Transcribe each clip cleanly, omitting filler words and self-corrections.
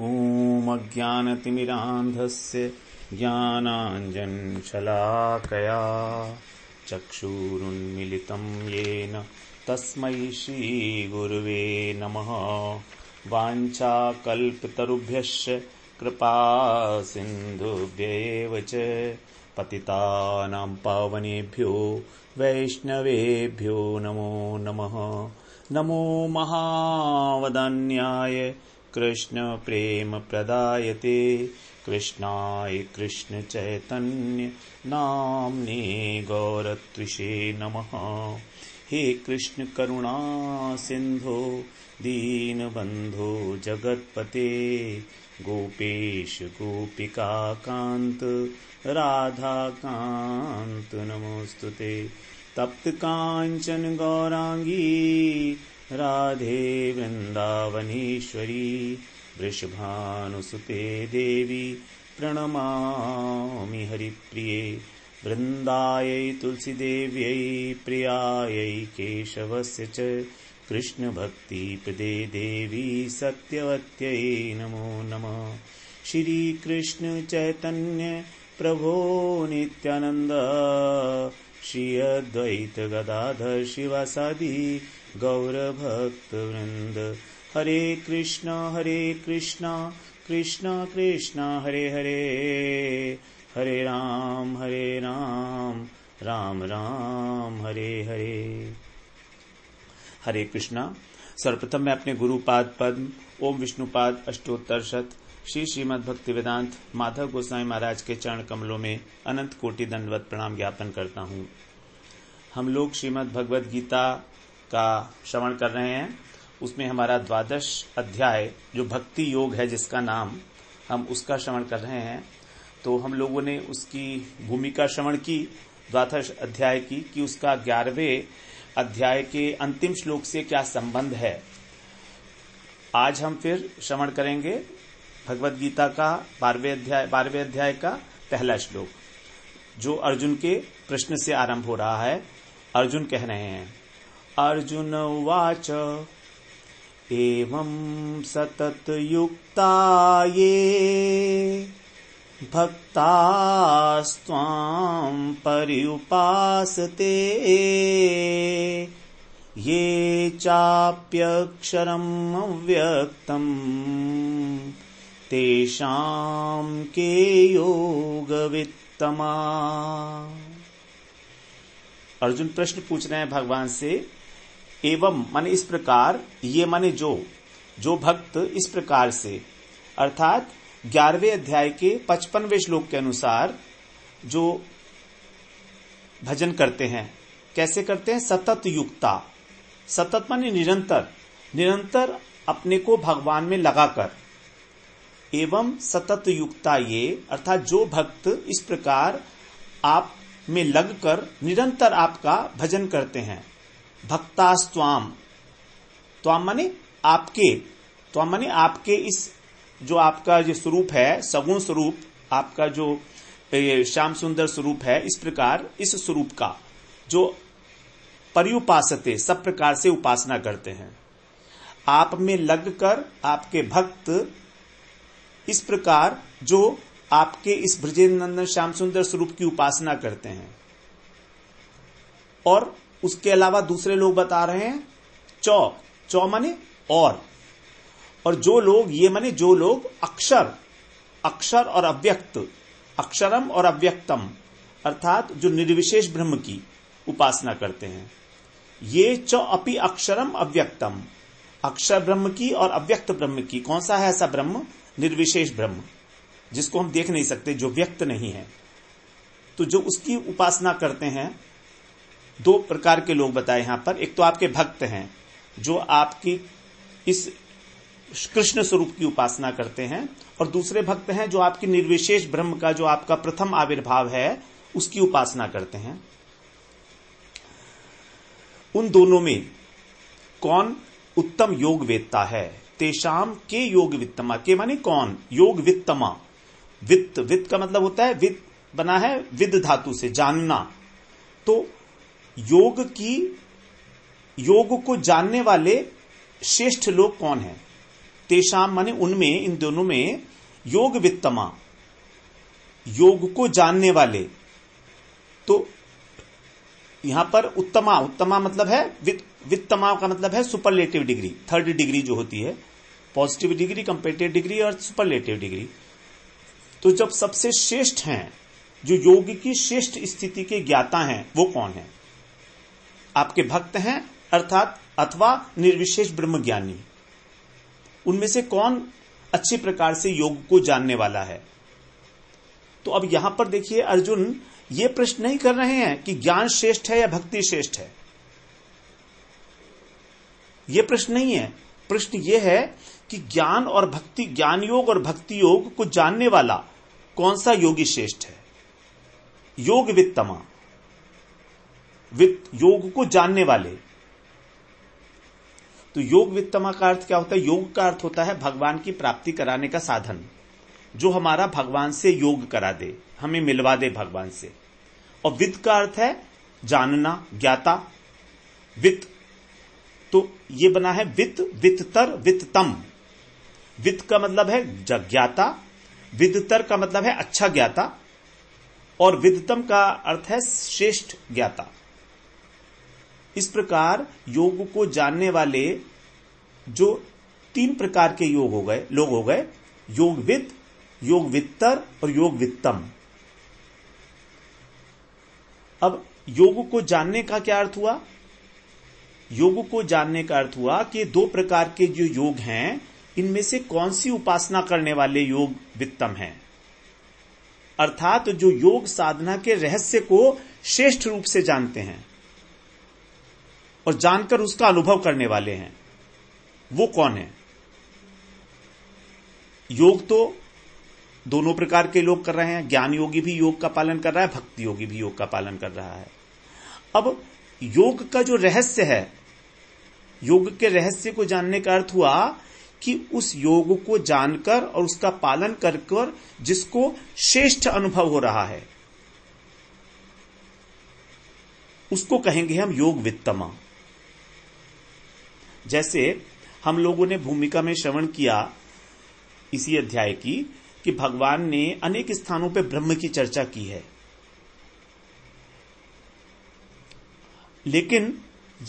ॐ अज्ञानतिमिरान्धस्य ज्ञानाञ्जनशलाकया चक्षुरुन्मीलितं येन तस्मै श्रीगुरवे नमः। वाञ्छाकल्पतरुभ्यश्च कृपा सिन्धुभ्येव च पतितानां पावनेभ्यो वैष्णवेभ्यो नमो नमः। नमो महावदान्याय कृष्ण प्रेम प्रदायते कृष्णाय कृष्ण चैतन्य नामने गौरतृषे नमः। हे कृष्ण करुणा सिंधो दीनबंधो जगतपते गोपेश गोपिका कांत राधा कांत नमोस्तुते। तप्त कांचन गौरांगी राधे वृंदावनेश्वरी वृषभानुसुते देवी प्रणमामि हरिप्रिये। वृंदायै तुलसीदेव्यै प्रियायै केशवस्य च कृष्णभक्तिप्रदे देवी सत्यवत्यै नमो नमः। श्रीकृष्ण चैतन्य प्रभो नित्यानन्द श्री अद्वैत गदाधर शिवासादि गौरभक्तवृन्द। हरे कृष्णा कृष्णा कृष्णा हरे हरे हरे राम राम राम हरे हरे। हरे कृष्णा। सर्वप्रथम मैं अपने गुरु पाद पद्म ओम विष्णुपाद अष्टोत्तर शत श्री श्रीमद्भक्ति वेदांत माधव गोसाई महाराज के चरण कमलों में अनंत कोटि दंडवत प्रणाम ज्ञापन करता हूँ। हम लोग श्रीमद्भागवत गीता का श्रवण कर रहे हैं। उसमें हमारा द्वादश अध्याय जो भक्ति योग है जिसका नाम, हम उसका श्रवण कर रहे हैं। तो हम लोगों ने उसकी भूमिका श्रवण की द्वादश अध्याय की कि उसका 11वें अध्याय के अंतिम श्लोक से क्या संबंध है। आज हम फिर श्रवण करेंगे भगवद गीता का 12वें अध्याय का पहला श्लोक जो अर्जुन के प्रश्न से आरंभ हो रहा है। अर्जुन कह रहे हैं अर्जुन उवाच एवं सतत युक्ता ये भक्तास्त्वां पर्युपासते ये चाप्यक्षरम् अव्यक्तम् तेषां के योगवित्तमा। अर्जुन प्रश्न पूछ रहे हैं भगवान से। एवं माने इस प्रकार, ये माने जो भक्त इस प्रकार से, अर्थात 11वें अध्याय के 55वें श्लोक के अनुसार जो भजन करते हैं, कैसे करते हैं? सतत युक्ता। सतत माने निरंतर, निरंतर अपने को भगवान में लगाकर। एवं सतत युक्ता ये, अर्थात जो भक्त इस प्रकार आप में लगकर निरंतर आपका भजन करते हैं। भक्तास्त्वाम, त्वाम माने आपके, त्वाम माने आपके, इस जो आपका जो स्वरूप है, सगुण स्वरूप आपका, जो श्याम सुंदर स्वरूप है, इस प्रकार इस स्वरूप का जो पर्युपासते, सब प्रकार से उपासना करते हैं। आप में लगकर आपके भक्त इस प्रकार जो आपके इस ब्रजेंद्र नंदन श्याम सुंदर स्वरूप की उपासना करते हैं। और उसके अलावा दूसरे लोग बता रहे हैं चौ, चौ माने और जो लोग, ये माने जो लोग अक्षर, अक्षर और अव्यक्त, अक्षरम और अव्यक्तम, अर्थात जो निर्विशेष ब्रह्म की उपासना करते हैं। ये च अपि अक्षरम अव्यक्तम, अक्षर ब्रह्म की और अव्यक्त ब्रह्म की। कौन सा है ऐसा ब्रह्म? निर्विशेष ब्रह्म, जिसको हम देख नहीं सकते, जो व्यक्त नहीं है। तो जो उसकी उपासना करते हैं, दो प्रकार के लोग बताए यहां पर। एक तो आपके भक्त हैं जो आपकी इस कृष्ण स्वरूप की उपासना करते हैं, और दूसरे भक्त हैं जो आपकी निर्विशेष ब्रह्म का, जो आपका प्रथम आविर्भाव है, उसकी उपासना करते हैं। उन दोनों में कौन उत्तम योग वेत्ता है? तेषाम के योग वित्तमा, के माने कौन, योग वित्तमा। वित्त, वित्त का मतलब होता है, वित्त बना है विद धातु से, जानना। तो योग की, योग को जानने वाले श्रेष्ठ लोग कौन हैं? तेषाम माने उनमें, इन दोनों में योग वित्तमा, योग को जानने वाले। तो यहां पर उत्तमा, उत्तमा मतलब है वित्तमा का मतलब है सुपरलेटिव डिग्री, थर्ड डिग्री जो होती है, पॉजिटिव डिग्री, कंपेटिव डिग्री और सुपरलेटिव डिग्री। तो जब सबसे श्रेष्ठ हैं, जो योग की श्रेष्ठ स्थिति के ज्ञाता हैं, वो कौन है? आपके भक्त हैं अर्थात अथवा निर्विशेष ब्रह्मज्ञानी। उनमें से कौन अच्छी प्रकार से योग को जानने वाला है? तो अब यहां पर देखिए अर्जुन ये प्रश्न नहीं कर रहे हैं कि ज्ञान श्रेष्ठ है या भक्ति श्रेष्ठ है, यह प्रश्न नहीं है। प्रश्न यह है कि ज्ञान और भक्ति, ज्ञान योग और भक्ति योग को जानने वाला कौन सा योगी श्रेष्ठ है? योग वित्तमा, योग को जानने वाले। तो योग वित्तमा का अर्थ क्या होता है? योग का अर्थ होता है भगवान की प्राप्ति कराने का साधन, जो हमारा भगवान से योग करा दे, हमें मिलवा दे भगवान से। और वित्त का अर्थ है जानना, ज्ञाता, वित्त। तो ये बना है वित्त, वित्तर, वित्तम। वित्त का मतलब है ज्ञाता, वित्तर का मतलब है अच्छा ज्ञाता, और वित्तम का अर्थ है श्रेष्ठ ज्ञाता। इस प्रकार योग को जानने वाले जो तीन प्रकार के योग हो गए, लोग हो गए, योगविद, योग वित्तर और योग वित्तम। अब योग को जानने का क्या अर्थ हुआ? योग को जानने का अर्थ हुआ कि दो प्रकार के जो योग हैं, इनमें से कौन सी उपासना करने वाले योग वित्तम हैं, अर्थात जो योग साधना के रहस्य को श्रेष्ठ रूप से जानते हैं और जानकर उसका अनुभव करने वाले हैं, वो कौन है? योग तो दोनों प्रकार के लोग कर रहे हैं, ज्ञान योगी भी योग का पालन कर रहा है, भक्ति योगी भी योग का पालन कर रहा है। अब योग का जो रहस्य है, योग के रहस्य को जानने का अर्थ हुआ कि उस योग को जानकर और उसका पालन करकर जिसको श्रेष्ठ अनुभव हो रहा है, उसको कहेंगे हम योग वित्तमा। जैसे हम लोगों ने भूमिका में श्रवण किया इसी अध्याय की कि भगवान ने अनेक स्थानों पर ब्रह्म की चर्चा की है, लेकिन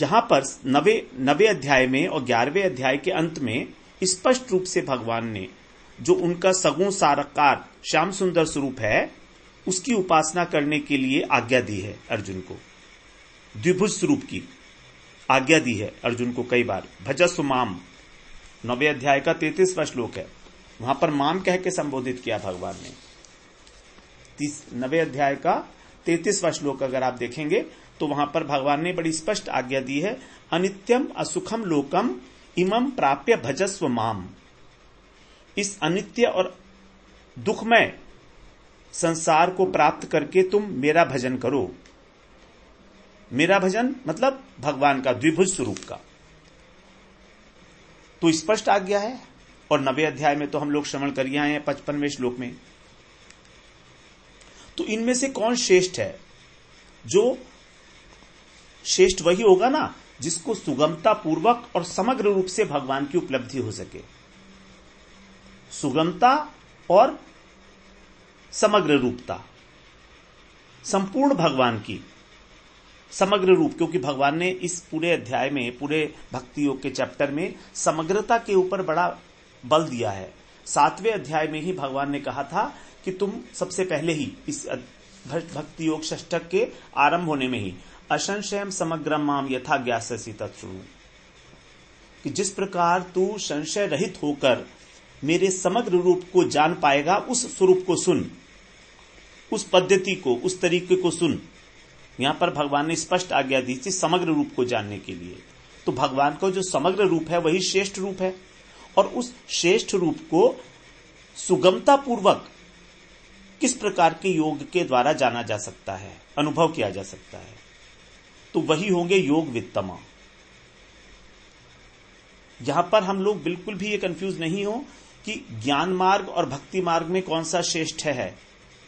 यहां पर नवे अध्याय में और 11वें अध्याय के अंत में स्पष्ट रूप से भगवान ने जो उनका सगुण साराकार श्याम सुंदर स्वरूप है, उसकी उपासना करने के लिए आज्ञा दी है अर्जुन को। द्विभुज स्वरूप की आज्ञा दी है अर्जुन को कई बार। भजस्व माम, 9वें अध्याय का 33वां श्लोक है, वहां पर माम कह के संबोधित किया भगवान ने। 9वें अध्याय का 33वां श्लोक अगर आप देखेंगे तो वहां पर भगवान ने बड़ी स्पष्ट आज्ञा दी है, अनित्यम असुखम लोकम इमम प्राप्य भजस्व माम। इस अनित्य और दुखमय संसार को प्राप्त करके तुम मेरा भजन करो। मेरा भजन मतलब भगवान का, द्विभुज स्वरूप का। तो स्पष्ट आज्ञा है, और 9वें अध्याय में तो हम लोग श्रवण कर आए हैं 55वें श्लोक में। तो इनमें से कौन श्रेष्ठ है? जो श्रेष्ठ वही होगा ना जिसको सुगमता पूर्वक और समग्र रूप से भगवान की उपलब्धि हो सके। सुगमता और समग्र रूपता, संपूर्ण भगवान की समग्र रूप, क्योंकि भगवान ने इस पूरे अध्याय में, पूरे भक्ति योग के चैप्टर में समग्रता के ऊपर बड़ा बल दिया है। 7वें अध्याय में ही भगवान ने कहा था कि तुम सबसे पहले ही इस भक्ति योग षष्टक के आरंभ होने में ही असंशयम समग्रम माम यथा ज्ञास्यसि तच्छृणु, कि जिस प्रकार तू संशय रहित होकर मेरे समग्र रूप को जान पाएगा, उस स्वरूप को सुन, उस पद्धति को, उस तरीके को सुन। यहां पर भगवान ने स्पष्ट आज्ञा दी थी समग्र रूप को जानने के लिए। तो भगवान का जो समग्र रूप है वही श्रेष्ठ रूप है, और उस श्रेष्ठ रूप को सुगमता पूर्वक किस प्रकार के योग के द्वारा जाना जा सकता है, अनुभव किया जा सकता है, तो वही होंगे योग वित्तमा। यहां पर हम लोग बिल्कुल भी ये कंफ्यूज नहीं हो कि ज्ञान मार्ग और भक्ति मार्ग में कौन सा श्रेष्ठ है,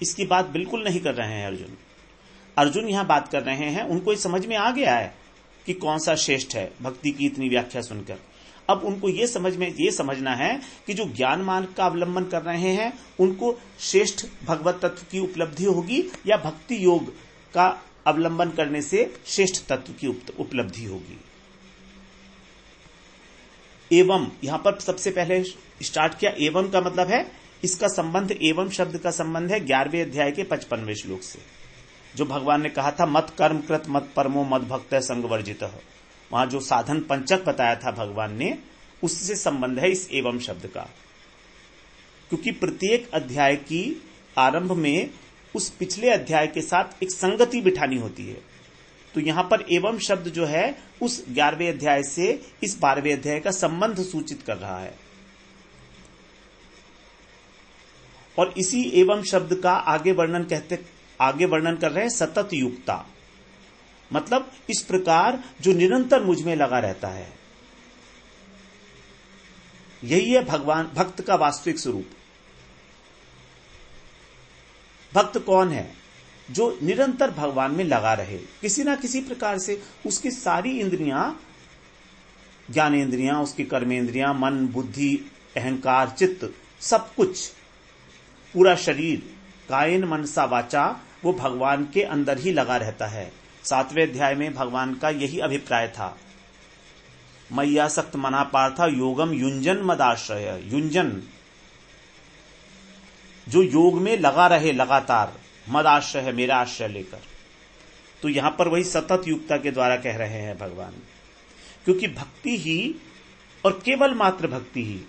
इसकी बात बिल्कुल नहीं कर रहे हैं अर्जुन। अर्जुन यहां बात कर रहे हैं, उनको समझ में आ गया है कि कौन सा श्रेष्ठ है भक्ति की इतनी व्याख्या सुनकर। अब उनको ये समझ में ये समझना है कि जो ज्ञान मार्ग का अवलंबन कर रहे हैं उनको श्रेष्ठ भगवत तत्व की उपलब्धि होगी या भक्ति योग का अवलंबन करने से श्रेष्ठ तत्व की उपलब्धि होगी। एवं यहां पर सबसे पहले स्टार्ट किया एवं का मतलब है, इसका संबंध एवं शब्द का संबंध है 11वें अध्याय के 55वें श्लोक से, जो भगवान ने कहा था मत कर्म कृत मत परमो मत भक्त संगवर्जित। वहां जो साधन पंचक बताया था भगवान ने, उससे संबंध है इस एवं शब्द का, क्योंकि प्रत्येक अध्याय की आरंभ में उस पिछले अध्याय के साथ एक संगति बिठानी होती है। तो यहां पर एवं शब्द जो है उस 11वें अध्याय से इस 12वें अध्याय का संबंध सूचित कर रहा है। और इसी एवं शब्द का आगे वर्णन कर रहे हैं सतत युक्ता, मतलब इस प्रकार जो निरंतर मुझ में लगा रहता है। यही है भगवान भक्त का वास्तविक स्वरूप। भक्त कौन है? जो निरंतर भगवान में लगा रहे, किसी ना किसी प्रकार से उसकी सारी इंद्रियां, ज्ञानेंद्रियां, उसकी कर्मेंद्रियां, मन, बुद्धि, अहंकार, चित्त, सब कुछ, पूरा शरीर, कायन मनसा वाचा, वो भगवान के अंदर ही लगा रहता है। 7वें अध्याय में भगवान का यही अभिप्राय था, मय्या सक्त मना पार्थ योगम युंजन मदाश्रय। युंजन जो योग में लगा रहे लगातार, मद आश्रय है मेरा आश्रय लेकर। तो यहां पर वही सतत युक्ता के द्वारा कह रहे हैं भगवान, क्योंकि भक्ति ही और केवल मात्र भक्ति ही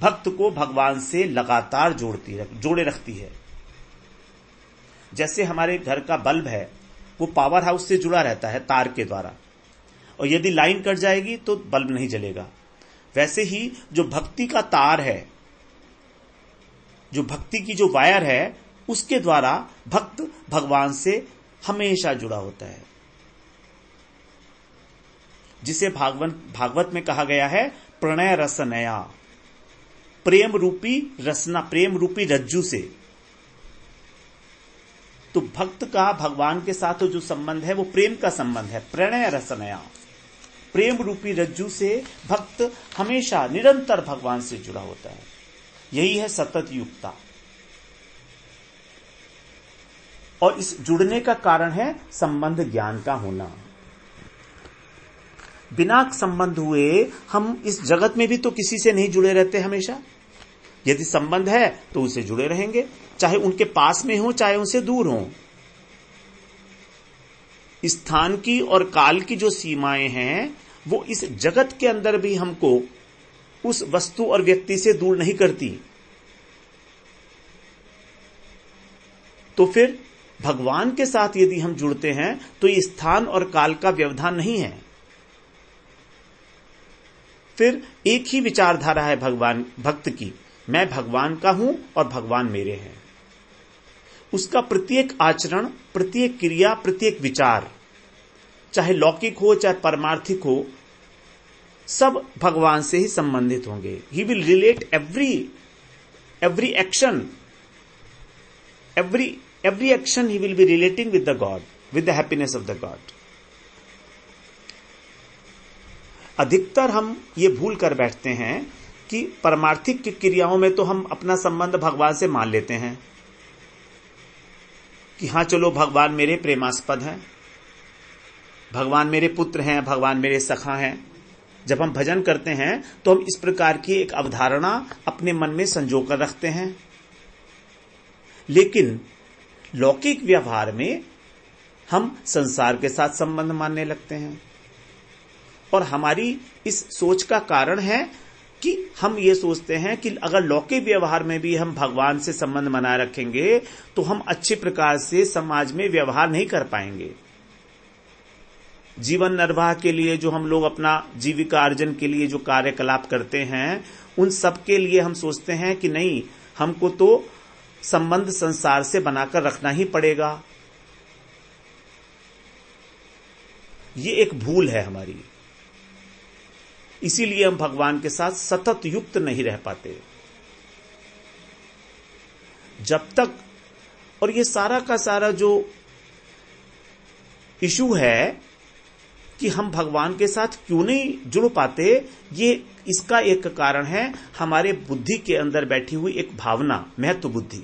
भक्त को भगवान से लगातार जोड़े रखती है। जैसे हमारे घर का बल्ब है वो पावर हाउस से जुड़ा रहता है तार के द्वारा, और यदि लाइन कट जाएगी तो बल्ब नहीं जलेगा। वैसे ही जो भक्ति का तार है, जो भक्ति की जो वायर है, उसके द्वारा भक्त भगवान से हमेशा जुड़ा होता है, जिसे भागवत में कहा गया है प्रणय रसनया, प्रेम रूपी रसना, प्रेम रूपी रज्जू से। तो भक्त का भगवान के साथ जो संबंध है वो प्रेम का संबंध है, प्रणय रसनया, प्रेम रूपी रज्जू से भक्त हमेशा निरंतर भगवान से जुड़ा होता है। यही है सतत युक्ता। और इस जुड़ने का कारण है संबंध ज्ञान का होना। बिना संबंध हुए हम इस जगत में भी तो किसी से नहीं जुड़े रहते हमेशा। यदि संबंध है तो उसे जुड़े रहेंगे, चाहे उनके पास में हो चाहे उनसे दूर हो। स्थान की और काल की जो सीमाएं हैं वो इस जगत के अंदर भी हमको उस वस्तु और व्यक्ति से दूर नहीं करती। तो फिर भगवान के साथ यदि हम जुड़ते हैं तो ये स्थान और काल का व्यवधान नहीं है। फिर एक ही विचारधारा है भगवान भक्त की, मैं भगवान का हूं और भगवान मेरे हैं। उसका प्रत्येक आचरण, प्रत्येक क्रिया, प्रत्येक विचार, चाहे लौकिक हो चाहे परमार्थिक हो, सब भगवान से ही संबंधित होंगे। He will relate every action, every action he will be relating with the God, with the happiness of the God. अधिकतर हम ये भूल कर बैठते हैं कि परमार्थिक क्रियाओं में तो हम अपना संबंध भगवान से मान लेते हैं कि हाँ चलो भगवान मेरे प्रेमास्पद हैं, भगवान मेरे पुत्र हैं, भगवान मेरे सखा हैं। जब हम भजन करते हैं तो हम इस प्रकार की एक अवधारणा अपने मन में संजोकर रखते हैं। लेकिन लौकिक व्यवहार में हम संसार के साथ संबंध मानने लगते हैं, और हमारी इस सोच का कारण है कि हम ये सोचते हैं कि अगर लौकिक व्यवहार में भी हम भगवान से संबंध बनाए रखेंगे तो हम अच्छे प्रकार से समाज में व्यवहार नहीं कर पाएंगे। जीवन निर्वाह के लिए जो हम लोग अपना जीविका अर्जन के लिए जो कार्यकलाप करते हैं, उन सब के लिए हम सोचते हैं कि नहीं, हमको तो संबंध संसार से बनाकर रखना ही पड़ेगा। ये एक भूल है हमारी, इसीलिए हम भगवान के साथ सतत युक्त नहीं रह पाते। जब तक, और ये सारा का सारा जो इशू है कि हम भगवान के साथ क्यों नहीं जुड़ पाते, ये इसका एक कारण है हमारे बुद्धि के अंदर बैठी हुई एक भावना, महत्व बुद्धि।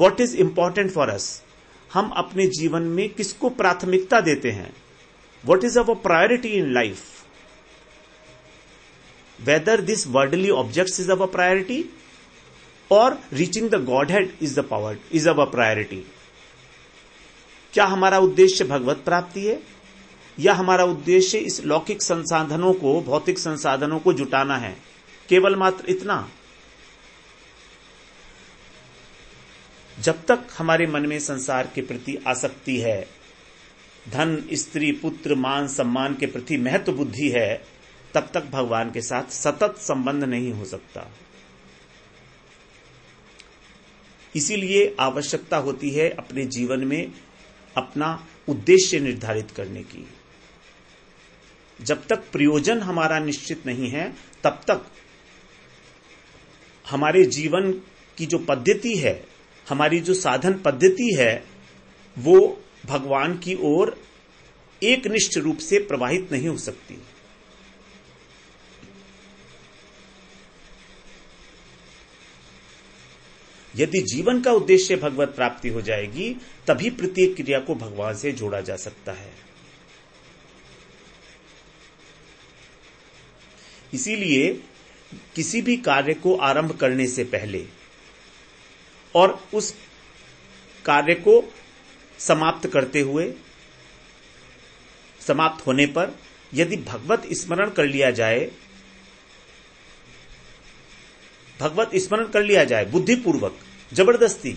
What is important for us, हम अपने जीवन में किसको प्राथमिकता देते हैं, what is our priority in life, whether this worldly objects is our priority और reaching the godhead is the power is our priority. क्या हमारा उद्देश्य भगवत प्राप्ति है या हमारा उद्देश्य इस लौकिक संसाधनों को, भौतिक संसाधनों को जुटाना है, केवल मात्र इतना। जब तक हमारे मन में संसार के प्रति आसक्ति है, धन, स्त्री, पुत्र, मान, सम्मान के प्रति महत्व बुद्धि है, तब तक भगवान के साथ सतत संबंध नहीं हो सकता। इसीलिए आवश्यकता होती है अपने जीवन में अपना उद्देश्य निर्धारित करने की। जब तक प्रयोजन हमारा निश्चित नहीं है, तब तक हमारे जीवन की जो पद्धति है, हमारी जो साधन पद्धति है, वो भगवान की ओर एक निष्ठ रूप से प्रवाहित नहीं हो सकती। यदि जीवन का उद्देश्य भगवत प्राप्ति हो जाएगी, तभी प्रत्येक क्रिया को भगवान से जोड़ा जा सकता है। इसीलिए किसी भी कार्य को आरंभ करने से पहले और उस कार्य को समाप्त करते हुए, समाप्त होने पर यदि भगवत स्मरण कर लिया जाए, भगवत स्मरण कर लिया जाए बुद्धिपूर्वक, जबरदस्ती,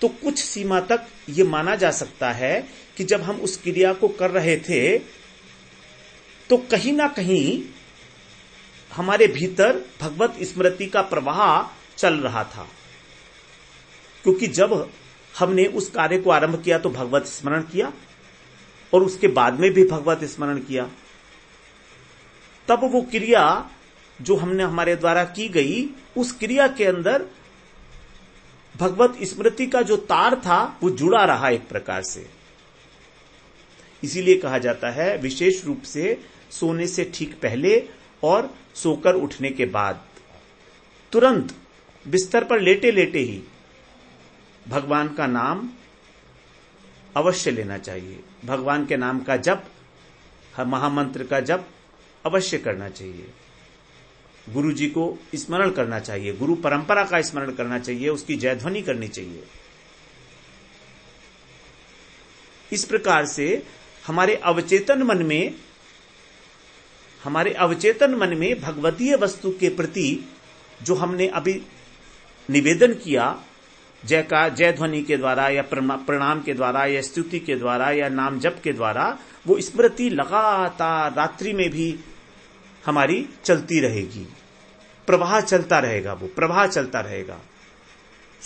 तो कुछ सीमा तक यह माना जा सकता है कि जब हम उस क्रिया को कर रहे थे तो कहीं ना कहीं हमारे भीतर भगवत स्मृति का प्रवाह चल रहा था, क्योंकि जब हमने उस कार्य को आरंभ किया तो भगवत स्मरण किया और उसके बाद में भी भगवत स्मरण किया, तब वो क्रिया जो हमने हमारे द्वारा की गई, उस क्रिया के अंदर भगवत स्मृति का जो तार था वो जुड़ा रहा एक प्रकार से। इसीलिए कहा जाता है विशेष रूप से सोने से ठीक पहले और सोकर उठने के बाद, तुरंत बिस्तर पर लेटे लेटे ही भगवान का नाम अवश्य लेना चाहिए। भगवान के नाम का जप, महामंत्र का जप अवश्य करना चाहिए। गुरु जी को स्मरण करना चाहिए, गुरु परंपरा का स्मरण करना चाहिए, उसकी जयध्वनि करनी चाहिए। इस प्रकार से हमारे अवचेतन मन में भगवतीय वस्तु के प्रति जो हमने अभी निवेदन किया, जय का, जय ध्वनि के द्वारा या प्रणाम के द्वारा या स्तुति के द्वारा या नाम जप के द्वारा, वो स्मृति लगातार रात्रि में भी हमारी चलती रहेगी, प्रवाह चलता रहेगा।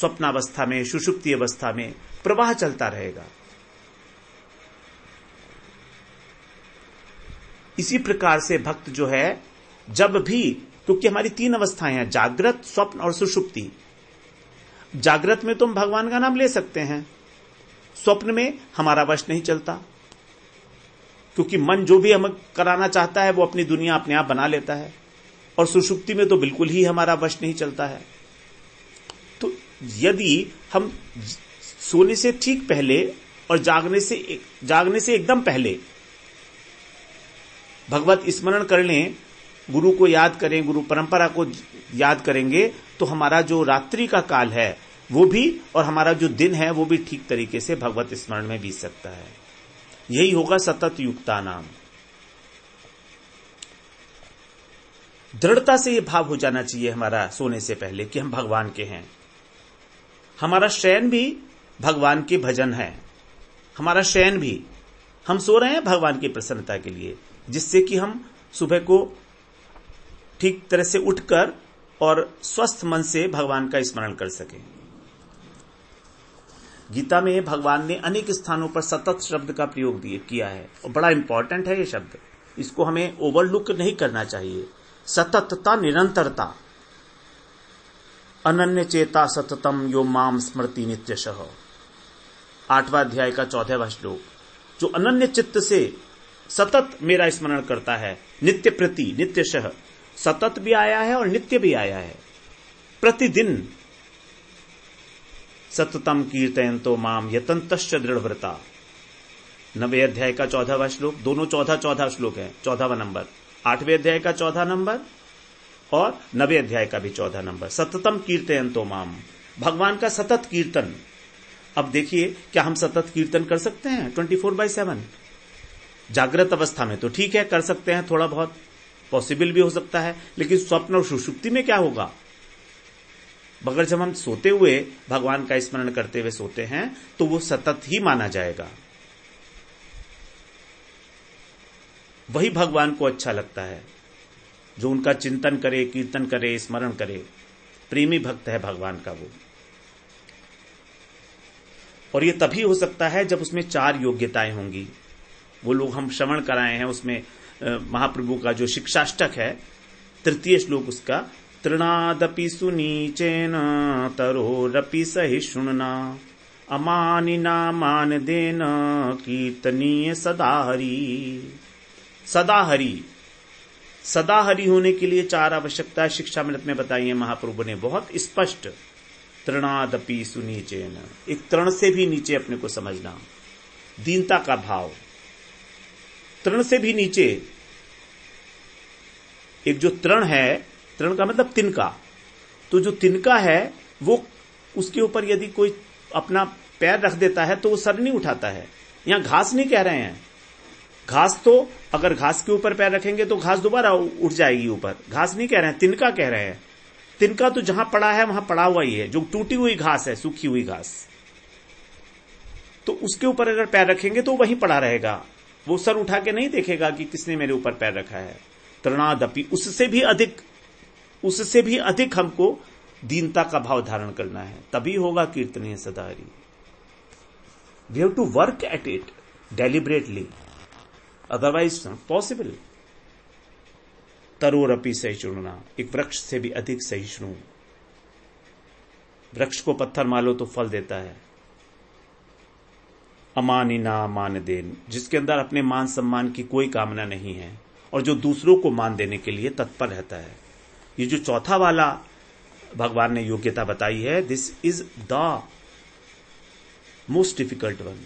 स्वप्नावस्था में, सुषुप्ति अवस्था में प्रवाह चलता रहेगा। इसी प्रकार से भक्त जो है, जब भी, क्योंकि हमारी तीन अवस्थाएं हैं, जागृत, स्वप्न और सुषुप्ति। जागृत में तो हम भगवान का नाम ले सकते हैं, स्वप्न में हमारा वश नहीं चलता, क्योंकि मन जो भी हमें कराना चाहता है वो अपनी दुनिया अपने आप बना लेता है, और सुषुप्ति में तो बिल्कुल ही हमारा वश नहीं चलता है। तो यदि हम सोने से ठीक पहले और जागने से एकदम पहले भगवत स्मरण कर लें, गुरु को याद करें, गुरु परंपरा को याद करेंगे, तो हमारा जो रात्रि का काल है वो भी और हमारा जो दिन है वो भी ठीक तरीके से भगवत स्मरण में बीत सकता है। यही होगा सतत युक्ता नाम। दृढ़ता से ये भाव हो जाना चाहिए हमारा सोने से पहले कि हम भगवान के हैं। हमारा शयन भी भगवान के भजन है, हमारा शयन भी, हम सो रहे हैं भगवान की प्रसन्नता के लिए, जिससे कि हम सुबह को ठीक तरह से उठकर और स्वस्थ मन से भगवान का स्मरण कर सके। गीता में भगवान ने अनेक स्थानों पर सतत शब्द का प्रयोग किया है और बड़ा इंपॉर्टेंट है ये शब्द, इसको हमें ओवरलुक नहीं करना चाहिए। सततता, निरंतरता, अनन्य चेता सततम यो माम स्मृति नित्यशः, 8वां अध्याय का 14वां श्लोक। जो अनन्य चित्त से सतत मेरा स्मरण करता है, नित्य प्रति, नित्यशः, सतत भी आया है और नित्य भी आया है, प्रतिदिन। सततम कीर्तयन्तो माम यतन्तश्च दृढ़व्रता, 9वें अध्याय का 14वां श्लोक, दोनों 14-14 श्लोक है, 14वां नंबर, 8वें अध्याय का 14 नंबर और 9वें अध्याय का भी 14 नंबर। सततम कीर्तयन्तो माम, भगवान का सतत कीर्तन। अब देखिए क्या हम सतत कीर्तन कर सकते हैं 24/7? जागृत अवस्था में तो ठीक है, कर सकते हैं, थोड़ा बहुत पॉसिबल भी हो सकता है, लेकिन स्वप्न और सुषुप्ति में क्या होगा? मगर जब हम सोते हुए भगवान का स्मरण करते हुए सोते हैं तो वो सतत ही माना जाएगा, वही भगवान को अच्छा लगता है। जो उनका चिंतन करे, कीर्तन करे, स्मरण करे, प्रेमी भक्त है भगवान का वो। और ये तभी हो सकता है जब उसमें 4 योग्यताएं होंगी। वो लोग हम श्रवण कराए हैं, उसमें महाप्रभु का जो शिक्षाष्टक है 3 श्लोक उसका, तृणादपि सुनीचेन तरोरपि सहिष्णुना अमानिना मानदेन कीर्तनीय सदाहरि। सदाहरि, सदाहरि होने के लिए 4 आवश्यकता शिक्षामृत में बताई है महाप्रभु ने बहुत स्पष्ट। तृणादपि सुनीचेन, एक तृण से भी नीचे अपने को समझना, दीनता का भाव, तृण से भी नीचे। एक जो तृण है, तृण का मतलब तिनका, तो जो तिनका है वो उसके ऊपर यदि कोई अपना पैर रख देता है तो वो सर नहीं उठाता है। यहां घास नहीं कह रहे हैं, घास तो अगर घास के ऊपर पैर रखेंगे तो घास दोबारा उठ जाएगी ऊपर, घास नहीं कह रहे हैं, तिनका कह रहे हैं। तिनका तो जहां पड़ा है वहां पड़ा हुआ ही है, जो टूटी हुई घास है, सूखी हुई घास, तो उसके ऊपर अगर पैर रखेंगे तो वहीं पड़ा रहेगा, वो सर उठा के नहीं देखेगा कि किसने मेरे ऊपर पैर रखा है। तृणादपि, उससे भी अधिक, उससे भी अधिक हमको दीनता का भाव धारण करना है, तभी होगा कीर्तनीय सदाहरि। We have to work at it deliberately, otherwise not possible. तरोरपि सहिष्णुना, एक वृक्ष से भी अधिक सहिष्णु। वृक्ष को पत्थर मारो तो फल देता है। अमानिना मानदेन, जिसके अंदर अपने मान सम्मान की कोई कामना नहीं है और जो दूसरों को मान देने के लिए तत्पर रहता है। ये जो 4था वाला भगवान ने योग्यता बताई है, this is the most difficult one.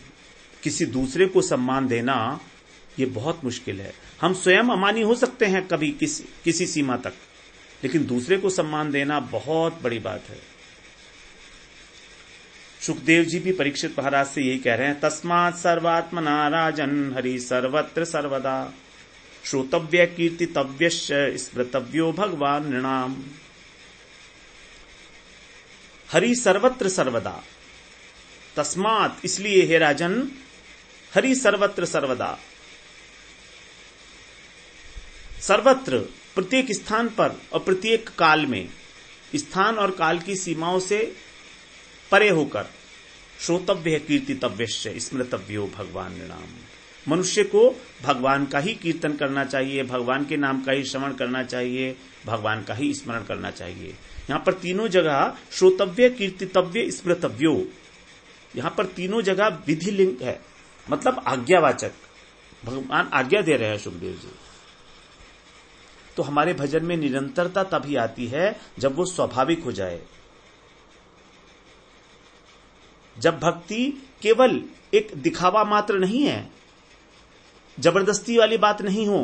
किसी दूसरे को सम्मान देना ये बहुत मुश्किल है। हम स्वयं अमानी हो सकते हैं कभी किसी सीमा तक, लेकिन दूसरे को सम्मान देना बहुत बड़ी बात है। सुखदेव जी भी परीक्षित महाराज से यही कह रहे हैं, तस्मात् सर्वात्मना राजन हरि सर्वत्र सर्वदा श्रोतव्य कीर्तितव्य स्मृतव्यो भगवान नृणाम। हरि सर्वत्र सर्वदा, तस्मात् इसलिए हे राजन, हरि सर्वत्र सर्वदा, सर्वत्र प्रत्येक स्थान पर और प्रत्येक काल में, स्थान और काल की सीमाओं से परे होकर, श्रोतव्य कीर्तितव्य स्मृतव्यो भगवान नृणाम। मनुष्य को भगवान का ही कीर्तन करना चाहिए, भगवान के नाम का ही श्रवण करना चाहिए, भगवान का ही स्मरण करना चाहिए। यहां पर तीनों जगह श्रोतव्य कीर्तितव्य स्मृतव्यो, यहां पर तीनों जगह विधि लिंग है, मतलब आज्ञावाचक, भगवान आज्ञा दे रहे हैं सुखदेव जी। तो हमारे भजन में निरंतरता तभी आती है जब वो स्वाभाविक हो जाए, जब भक्ति केवल एक दिखावा मात्र नहीं है, जबरदस्ती वाली बात नहीं हो।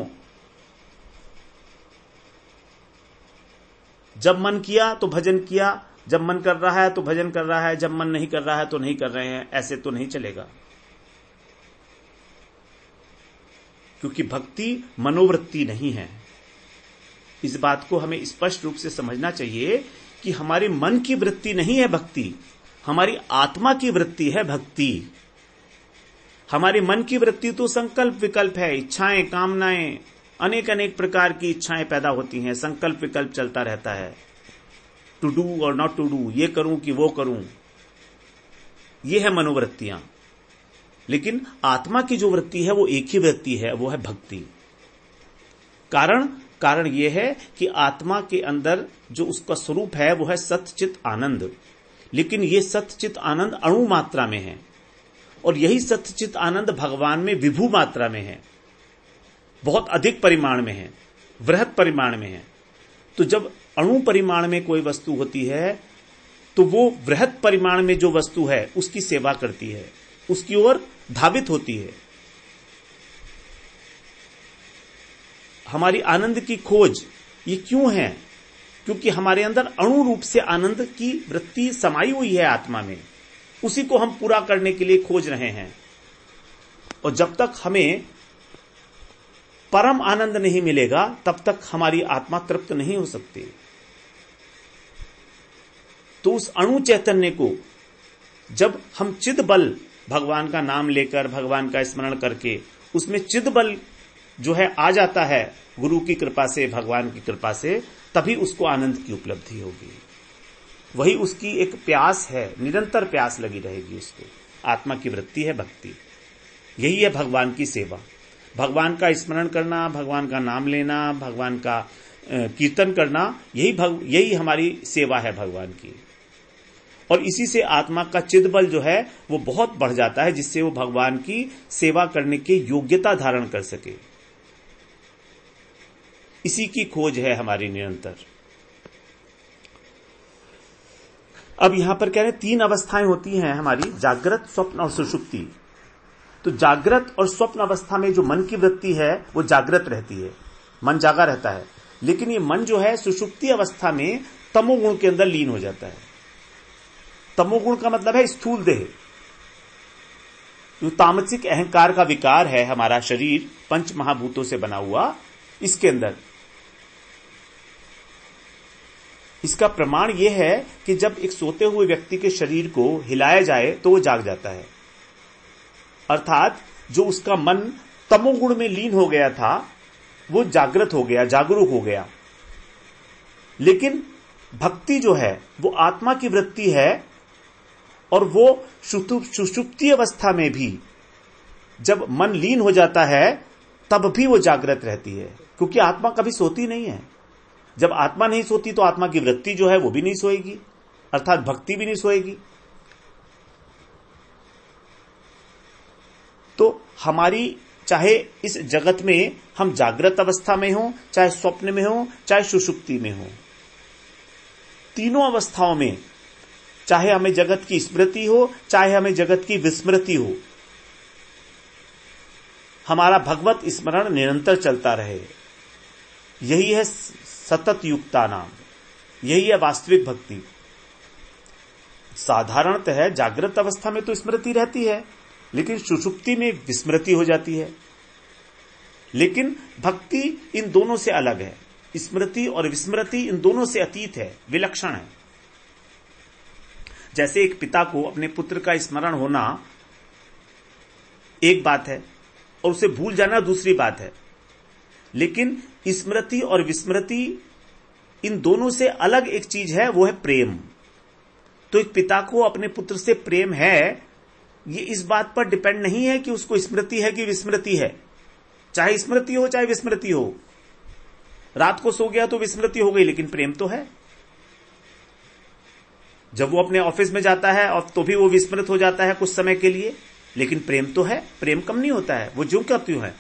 जब मन किया तो भजन किया, जब मन कर रहा है तो भजन कर रहा है, जब मन नहीं कर रहा है तो नहीं कर रहे हैं, ऐसे तो नहीं चलेगा। क्योंकि भक्ति मनोवृत्ति नहीं है। इस बात को हमें स्पष्ट रूप से समझना चाहिए कि हमारे मन की वृत्ति नहीं है भक्ति, हमारी आत्मा की वृत्ति है भक्ति। हमारे मन की वृत्ति तो संकल्प विकल्प है, इच्छाएं, कामनाएं, अनेक अनेक प्रकार की इच्छाएं पैदा होती हैं, संकल्प विकल्प चलता रहता है, टू डू और नॉट टू डू, ये करूं कि वो करूं, ये है मनोवृत्तियां। लेकिन आत्मा की जो वृत्ति है वो एक ही वृत्ति है, वो है भक्ति। कारण ये है कि आत्मा के अंदर जो उसका स्वरूप है वो है सत चित आनंद, लेकिन ये सत चित आनंद अणु मात्रा में है और यही सत्यचित आनंद भगवान में विभू मात्रा में है, बहुत अधिक परिमाण में है, वृहत परिमाण में है। तो जब अणु परिमाण में कोई वस्तु होती है तो वो वृहत परिमाण में जो वस्तु है उसकी सेवा करती है, उसकी ओर धावित होती है। हमारी आनंद की खोज ये क्यों है? क्योंकि हमारे अंदर अणु रूप से आनंद की वृत्ति समाई हुई है आत्मा में, उसी को हम पूरा करने के लिए खोज रहे हैं। और जब तक हमें परम आनंद नहीं मिलेगा तब तक हमारी आत्मा तृप्त नहीं हो सकती। तो उस अणु चैतन्य को जब हम चिद बल, भगवान का नाम लेकर, भगवान का स्मरण करके, उसमें चिद बल जो है आ जाता है गुरु की कृपा से, भगवान की कृपा से, तभी उसको आनंद की उपलब्धि होगी। वही उसकी एक प्यास है, निरंतर प्यास लगी रहेगी उसको। आत्मा की वृत्ति है भक्ति, यही है भगवान की सेवा। भगवान का स्मरण करना, भगवान का नाम लेना, भगवान का कीर्तन करना, यही हमारी सेवा है भगवान की। और इसी से आत्मा का चिदबल जो है वो बहुत बढ़ जाता है, जिससे वो भगवान की सेवा करने की योग्यता धारण कर सके। इसी की खोज है हमारी निरंतर। अब यहां पर कह रहे हैं 3 अवस्थाएं होती हैं हमारी, जागृत, स्वप्न और सुषुप्ति। तो जागृत और स्वप्न अवस्था में जो मन की वृत्ति है वो जागृत रहती है, मन जागा रहता है, लेकिन ये मन जो है सुषुप्ति अवस्था में तमोगुण के अंदर लीन हो जाता है। तमोगुण का मतलब है स्थूल देह। जो तामसिक अहंकार का विकार है हमारा शरीर, पंच महाभूतों से बना हुआ, इसके अंदर इसका प्रमाण यह है कि जब एक सोते हुए व्यक्ति के शरीर को हिलाया जाए तो वो जाग जाता है। अर्थात जो उसका मन तमोगुण में लीन हो गया था वो जागृत हो गया, जागरूक हो गया। लेकिन भक्ति जो है वो आत्मा की वृत्ति है, और वो सुषुप्ति अवस्था में भी जब मन लीन हो जाता है तब भी वो जागृत रहती है, क्योंकि आत्मा कभी सोती नहीं है। जब आत्मा नहीं सोती तो आत्मा की वृत्ति जो है वो भी नहीं सोएगी, अर्थात भक्ति भी नहीं सोएगी। तो हमारी, चाहे इस जगत में हम जागृत अवस्था में हों, चाहे स्वप्न में हों, चाहे सुषुप्ति में हों, तीनों अवस्थाओं में, चाहे हमें जगत की स्मृति हो, चाहे हमें जगत की विस्मृति हो, हमारा भगवत स्मरण निरंतर चलता रहे। यही है सतत युक्ता नाम, यही है वास्तविक भक्ति। साधारणतः जागृत अवस्था में तो स्मृति रहती है, लेकिन सुषुप्ति में विस्मृति हो जाती है। लेकिन भक्ति इन दोनों से अलग है, स्मृति और विस्मृति इन दोनों से अतीत है, विलक्षण है। जैसे एक पिता को अपने पुत्र का स्मरण होना एक बात है और उसे भूल जाना दूसरी बात है, लेकिन स्मृति और विस्मृति इन दोनों से अलग एक चीज है, वो है प्रेम। तो एक पिता को अपने पुत्र से प्रेम है, ये इस बात पर डिपेंड नहीं है कि उसको स्मृति है कि विस्मृति है। चाहे स्मृति हो चाहे विस्मृति हो, रात को सो गया तो विस्मृति हो गई, लेकिन प्रेम तो है। जब वो अपने ऑफिस में जाता है और तो भी वो विस्मृत हो जाता है कुछ समय के लिए, लेकिन प्रेम तो है, प्रेम कम नहीं होता है, वो जो का त्यों है।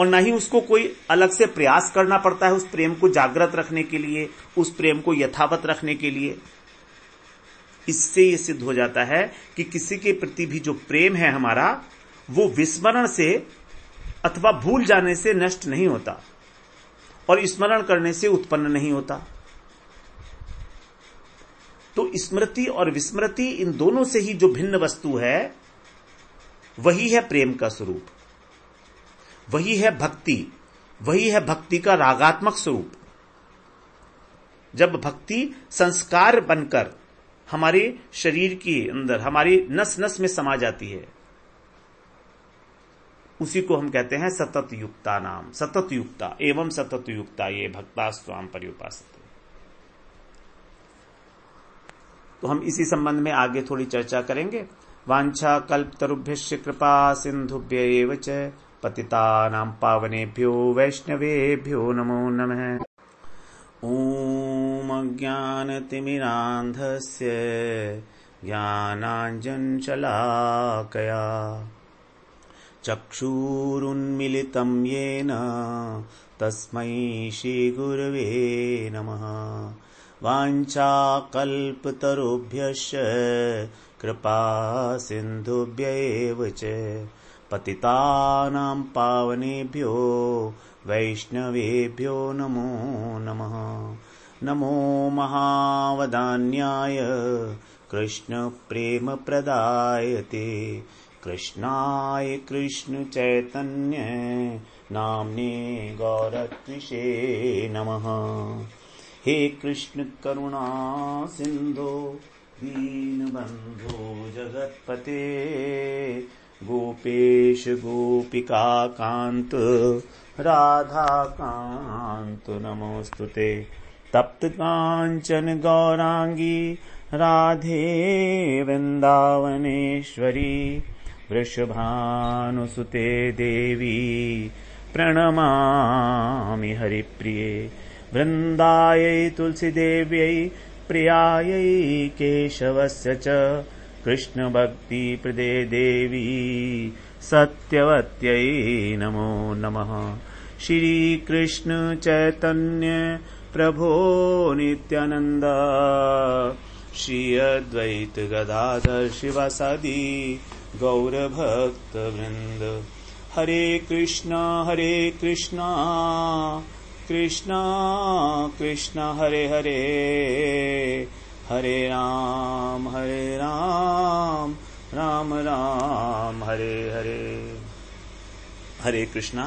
और ना ही उसको कोई अलग से प्रयास करना पड़ता है उस प्रेम को जागृत रखने के लिए, उस प्रेम को यथावत रखने के लिए। इससे ये सिद्ध हो जाता है कि किसी के प्रति भी जो प्रेम है हमारा वो विस्मरण से अथवा भूल जाने से नष्ट नहीं होता और स्मरण करने से उत्पन्न नहीं होता। तो स्मृति और विस्मृति इन दोनों से ही जो भिन्न वस्तु है वही है प्रेम का स्वरूप, वही है भक्ति, वही है भक्ति का रागात्मक स्वरूप। जब भक्ति संस्कार बनकर हमारे शरीर के अंदर, हमारी नस नस में समा जाती है, उसी को हम कहते हैं सतत युक्ता नाम, सतत युक्ता एवं सतत युक्ता ये भक्ता स्वाम पर्युपासते। तो हम इसी संबंध में आगे थोड़ी चर्चा करेंगे। वांछा कल्पतरुभ्यश्च कृपा सिंधुभ्य एव च पतितानां पावनेभ्यो वैष्णवेभ्यो नमो नमः। ॐ अज्ञानतिमिरान्धस्य ज्ञानाञ्जनशलाकया चक्षुरुन्मीलितं येन तस्मै श्रीगुरवे नमः। वाञ्छाकल्पतरुभ्यश्च कृपा सिन्धुभ्य एव च पतितानां पावनेभ्यो वैष्णवेभ्यो नमो नमः। नमो महावदान्याय कृष्ण प्रेम प्रदायते कृष्णाय कृष्ण चैतन्य नामने गौरकृषे नमः। हे कृष्ण करुणा सिंधो दीनबंधो जगतपते गोपेश गोपिका कांत राधा कांत नमोस्तुते। तप्त कांचन गौरांगी राधे वृंदावनेश्वरी वृषभानुसुते देवी प्रणमामि हरिप्रिये। वृन्दायै तुलसीदेव्यै प्रियायै केशवस्य च कृष्णभक्तिप्रदे देवी सत्यवत्यै नमो नमः। श्रीकृष्ण चैतन्य प्रभो नित्यानन्द श्री अद्वैत गदाधर शिवासादि गौरभक्तवृन्द। हरे कृष्णा कृष्णा कृष्णा हरे हरे हरे राम राम राम हरे हरे। हरे कृष्णा।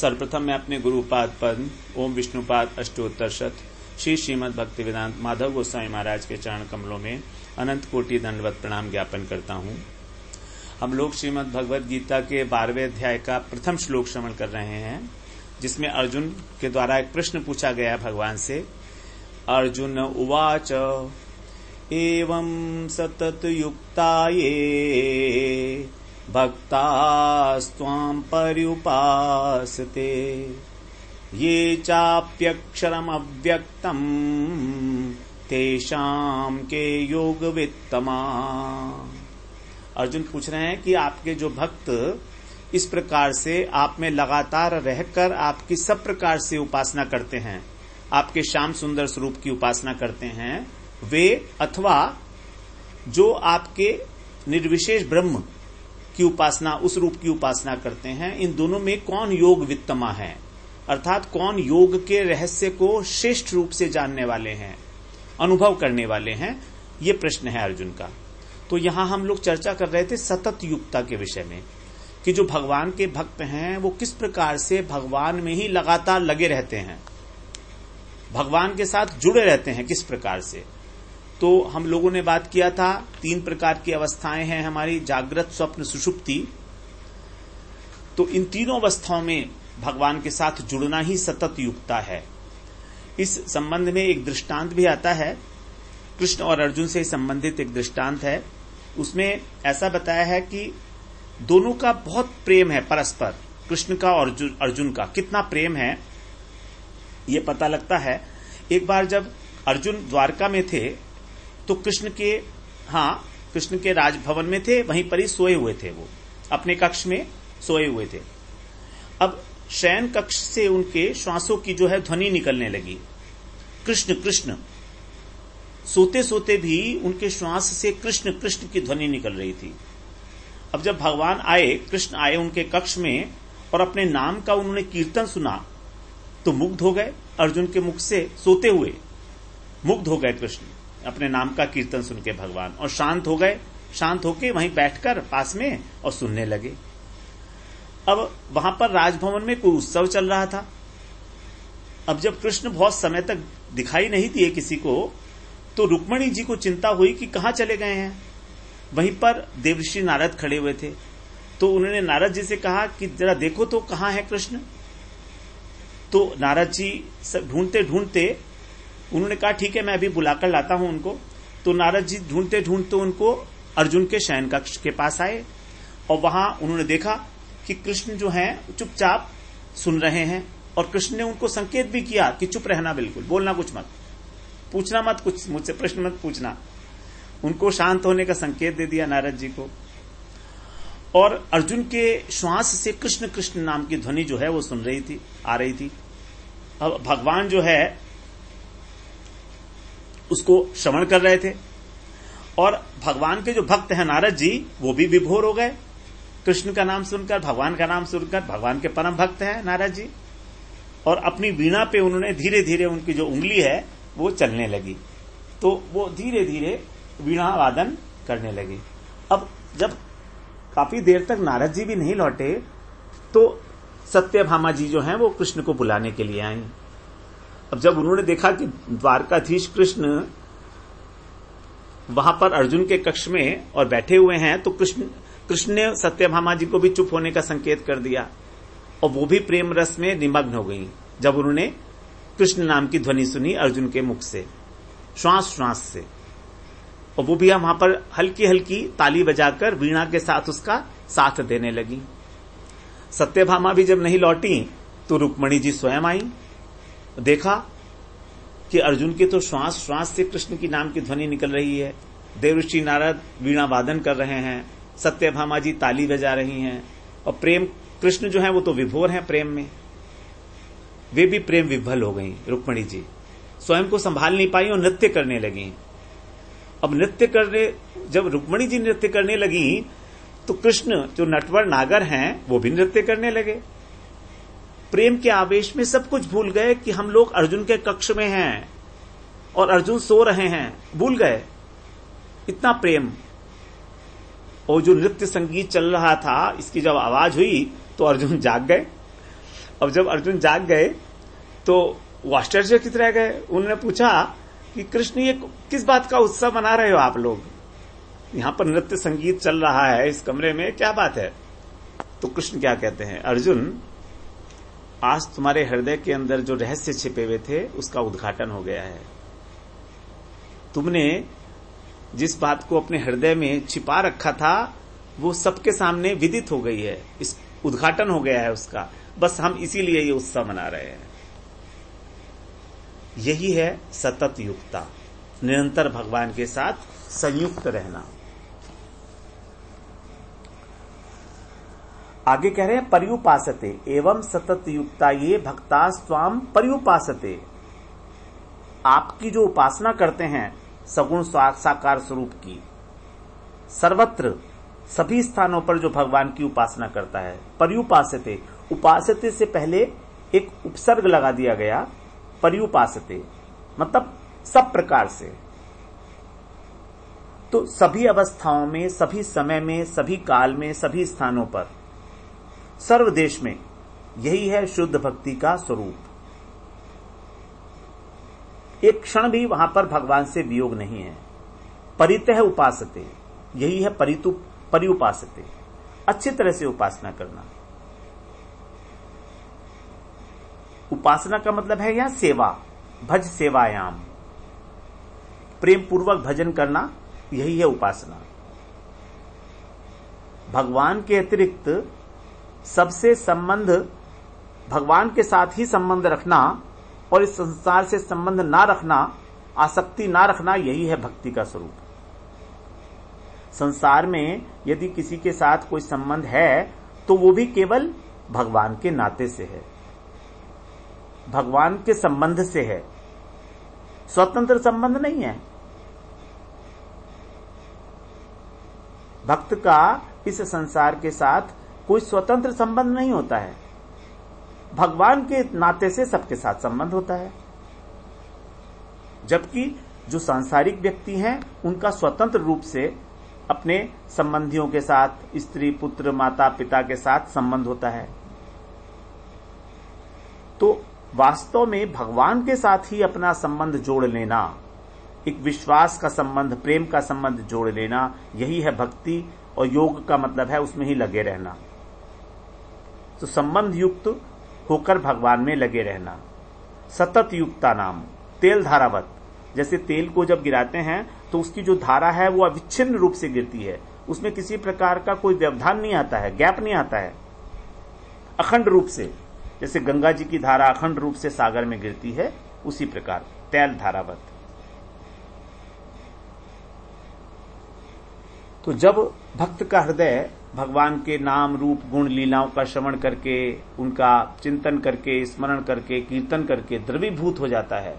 सर्वप्रथम मैं अपने गुरुपाद पद्म ओम विष्णुपाद अष्टोत्तर शत श्री श्रीमद्भक्ति वेदांत माधव गोस्वामी महाराज के चरण कमलों में अनंत कोटि दंडवत प्रणाम ज्ञापन करता हूँ। हम लोग श्रीमद्भागवत गीता के 12वें अध्याय का प्रथम श्लोक श्रवण कर रहे हैं, जिसमें अर्जुन के द्वारा एक प्रश्न पूछा गया भगवान से। अर्जुन उवाच एवं सतत युक्ताये भक्तास्त्वां पर्युपासते ये चाप्यक्षरम अव्यक्तं तेषां के योगवित्तमा। अर्जुन पूछ रहे हैं कि आपके जो भक्त इस प्रकार से आप में लगातार रहकर आपकी सब प्रकार से उपासना करते हैं, आपके श्याम सुंदर स्वरूप की उपासना करते हैं, वे अथवा जो आपके निर्विशेष ब्रह्म की उपासना उस रूप की उपासना करते हैं, इन दोनों में कौन योग वित्तमा है, अर्थात कौन योग के रहस्य को श्रेष्ठ रूप से जानने वाले हैं, अनुभव करने वाले हैं, ये प्रश्न है अर्जुन का। तो यहां हम लोग चर्चा कर रहे थे सतत युक्ता के विषय में कि जो भगवान के भक्त हैं वो किस प्रकार से भगवान में ही लगातार लगे रहते हैं, भगवान के साथ जुड़े रहते हैं किस प्रकार से। तो हम लोगों ने बात किया था 3 प्रकार की अवस्थाएं हैं हमारी, जागृत, स्वप्न, सुषुप्ति। तो इन तीनों अवस्थाओं में भगवान के साथ जुड़ना ही सतत युक्ता है। इस संबंध में एक दृष्टांत भी आता है, कृष्ण और अर्जुन से संबंधित एक दृष्टांत है। उसमें ऐसा बताया है कि दोनों का बहुत प्रेम है परस्पर, कृष्ण का और अर्जुन का कितना प्रेम है ये पता लगता है। एक बार जब अर्जुन द्वारका में थे तो कृष्ण के राजभवन में थे, वहीं पर ही सोए हुए थे, वो अपने कक्ष में सोए हुए थे। अब शयन कक्ष से उनके श्वासों की जो है ध्वनि निकलने लगी, कृष्ण कृष्ण। सोते सोते भी उनके श्वास से कृष्ण कृष्ण की ध्वनि निकल रही थी। अब जब भगवान आए, कृष्ण आए उनके कक्ष में और अपने नाम का उन्होंने कीर्तन सुना तो मुग्ध हो गए, अर्जुन के मुख से सोते हुए मुग्ध हो गए कृष्ण अपने नाम का कीर्तन सुन के भगवान, और शांत हो गए। शांत होके वहीं बैठकर पास में और सुनने लगे। अब वहां पर राजभवन में कोई उत्सव चल रहा था। अब जब कृष्ण बहुत समय तक दिखाई नहीं दिए किसी को तो रुक्मिणी जी को चिंता हुई कि कहाँ चले गए हैं। वहीं पर देवर्षि नारद खड़े हुए थे तो उन्होंने नारद जी से कहा कि जरा देखो तो कहाँ है कृष्ण। तो नारद जी ढूंढते ढूंढते उन्होंने कहा ठीक है मैं अभी बुलाकर लाता हूं उनको। तो नारद जी ढूंढते ढूंढते उनको अर्जुन के शयन कक्ष के पास आए और वहां उन्होंने देखा कि कृष्ण जो है चुपचाप सुन रहे हैं, और कृष्ण ने उनको संकेत भी किया कि चुप रहना, बिल्कुल बोलना कुछ मत, पूछना मत, कुछ मुझसे प्रश्न मत पूछना। उनको शांत होने का संकेत दे दिया नारद जी को। और अर्जुन के श्वास से कृष्ण कृष्ण नाम की ध्वनि जो है वो सुन रही थी, आ रही थी। अब भगवान जो है उसको श्रवण कर रहे थे और भगवान के जो भक्त हैं नारद जी वो भी विभोर हो गए कृष्ण का नाम सुनकर, भगवान का नाम सुनकर। भगवान के परम भक्त हैं नारद जी और अपनी वीणा पे उन्होंने धीरे धीरे उनकी जो उंगली है वो चलने लगी, तो वो धीरे धीरे वीणा वादन करने लगे। अब जब काफी देर तक नारद जी भी नहीं लौटे तो सत्यभामा जी जो हैं वो कृष्ण को बुलाने के लिए आई। अब जब उन्होंने देखा कि द्वारकाधीश कृष्ण वहां पर अर्जुन के कक्ष में और बैठे हुए हैं तो कृष्ण ने सत्यभामा जी को भी चुप होने का संकेत कर दिया और वो भी प्रेम रस में निमग्न हो गई जब उन्होंने कृष्ण नाम की ध्वनि सुनी अर्जुन के मुख से, श्वास श्वास से, और वो भी वहां पर हल्की हल्की ताली बजाकर वीणा के साथ उसका साथ देने लगी। सत्यभामा भी जब नहीं लौटी तो रुक्मणी जी स्वयं आई, देखा कि अर्जुन के तो श्वास श्वास से कृष्ण की नाम की ध्वनि निकल रही है, देवऋषि नारद वीणा वादन कर रहे हैं, सत्यभामा जी ताली बजा रही हैं और प्रेम कृष्ण जो है वो तो विभोर हैं प्रेम में, वे भी प्रेम विभल हो गई। रुक्मणी जी स्वयं को संभाल नहीं पाई और नृत्य करने लगी। अब जब रुक्मणी जी नृत्य करने लगी तो कृष्ण जो नटवर नागर हैं वो भी नृत्य करने लगे। प्रेम के आवेश में सब कुछ भूल गए कि हम लोग अर्जुन के कक्ष में हैं और अर्जुन सो रहे हैं, भूल गए इतना प्रेम। और जो नृत्य संगीत चल रहा था इसकी जब आवाज हुई तो अर्जुन जाग गए। अब जब अर्जुन जाग गए तो आश्चर्यचकित रह गए। उन्होंने पूछा कि कृष्ण ये किस बात का उत्सव मना रहे हो आप लोग, यहां पर नृत्य संगीत चल रहा है इस कमरे में, क्या बात है? तो कृष्ण क्या कहते हैं, अर्जुन आज तुम्हारे हृदय के अंदर जो रहस्य छिपे हुए थे उसका उद्घाटन हो गया है। तुमने जिस बात को अपने हृदय में छिपा रखा था वो सबके सामने विदित हो गई है, इस उद्घाटन हो गया है उसका, बस हम इसीलिए ये उत्सव मना रहे हैं। यही है सतत युक्ता, निरंतर भगवान के साथ संयुक्त रहना। आगे कह रहे हैं पर्युपासते एवं सतत युक्ता ये भक्ता स्वाम पर्युपासते, आपकी जो उपासना करते हैं सगुण साकार स्वरूप की, सर्वत्र सभी स्थानों पर जो भगवान की उपासना करता है। पर्युपासते, उपासते से पहले एक उपसर्ग लगा दिया गया, पर्युपासते मतलब सब प्रकार से, तो सभी अवस्थाओं में, सभी समय में, सभी काल में, सभी स्थानों पर, सर्व देश में। यही है शुद्ध भक्ति का स्वरूप, एक क्षण भी वहां पर भगवान से वियोग नहीं है। परितः उपासते, यही है पर्युपासते, अच्छी तरह से उपासना करना। उपासना का मतलब है यहां सेवा, भज सेवायाम, प्रेम पूर्वक भजन करना, यही है उपासना। भगवान के अतिरिक्त सबसे संबंध, भगवान के साथ ही संबंध रखना और इस संसार से संबंध ना रखना, आसक्ति ना रखना, यही है भक्ति का स्वरूप। संसार में यदि किसी के साथ कोई संबंध है तो वो भी केवल भगवान के नाते से है, भगवान के संबंध से है, स्वतंत्र संबंध नहीं है। भक्त का इस संसार के साथ कोई स्वतंत्र संबंध नहीं होता है, भगवान के नाते से सबके साथ संबंध होता है। जबकि जो सांसारिक व्यक्ति हैं उनका स्वतंत्र रूप से अपने संबंधियों के साथ, स्त्री पुत्र माता पिता के साथ संबंध होता है। तो वास्तव में भगवान के साथ ही अपना संबंध जोड़ लेना, एक विश्वास का संबंध, प्रेम का संबंध जोड़ लेना, यही है भक्ति। और योग का मतलब है उसमें ही लगे रहना, तो संबंध युक्त होकर भगवान में लगे रहना। सतत युक्ता नाम तेल धारावत, जैसे तेल को जब गिराते हैं तो उसकी जो धारा है वो अविच्छिन्न रूप से गिरती है, उसमें किसी प्रकार का कोई व्यवधान नहीं आता है, गैप नहीं आता है, अखंड रूप से, जैसे गंगा जी की धारा अखंड रूप से सागर में गिरती है उसी प्रकार तेल धारावत। तो जब भक्त का हृदय भगवान के नाम रूप गुण लीलाओं का श्रवण करके, उनका चिंतन करके, स्मरण करके, कीर्तन करके द्रवीभूत हो जाता है,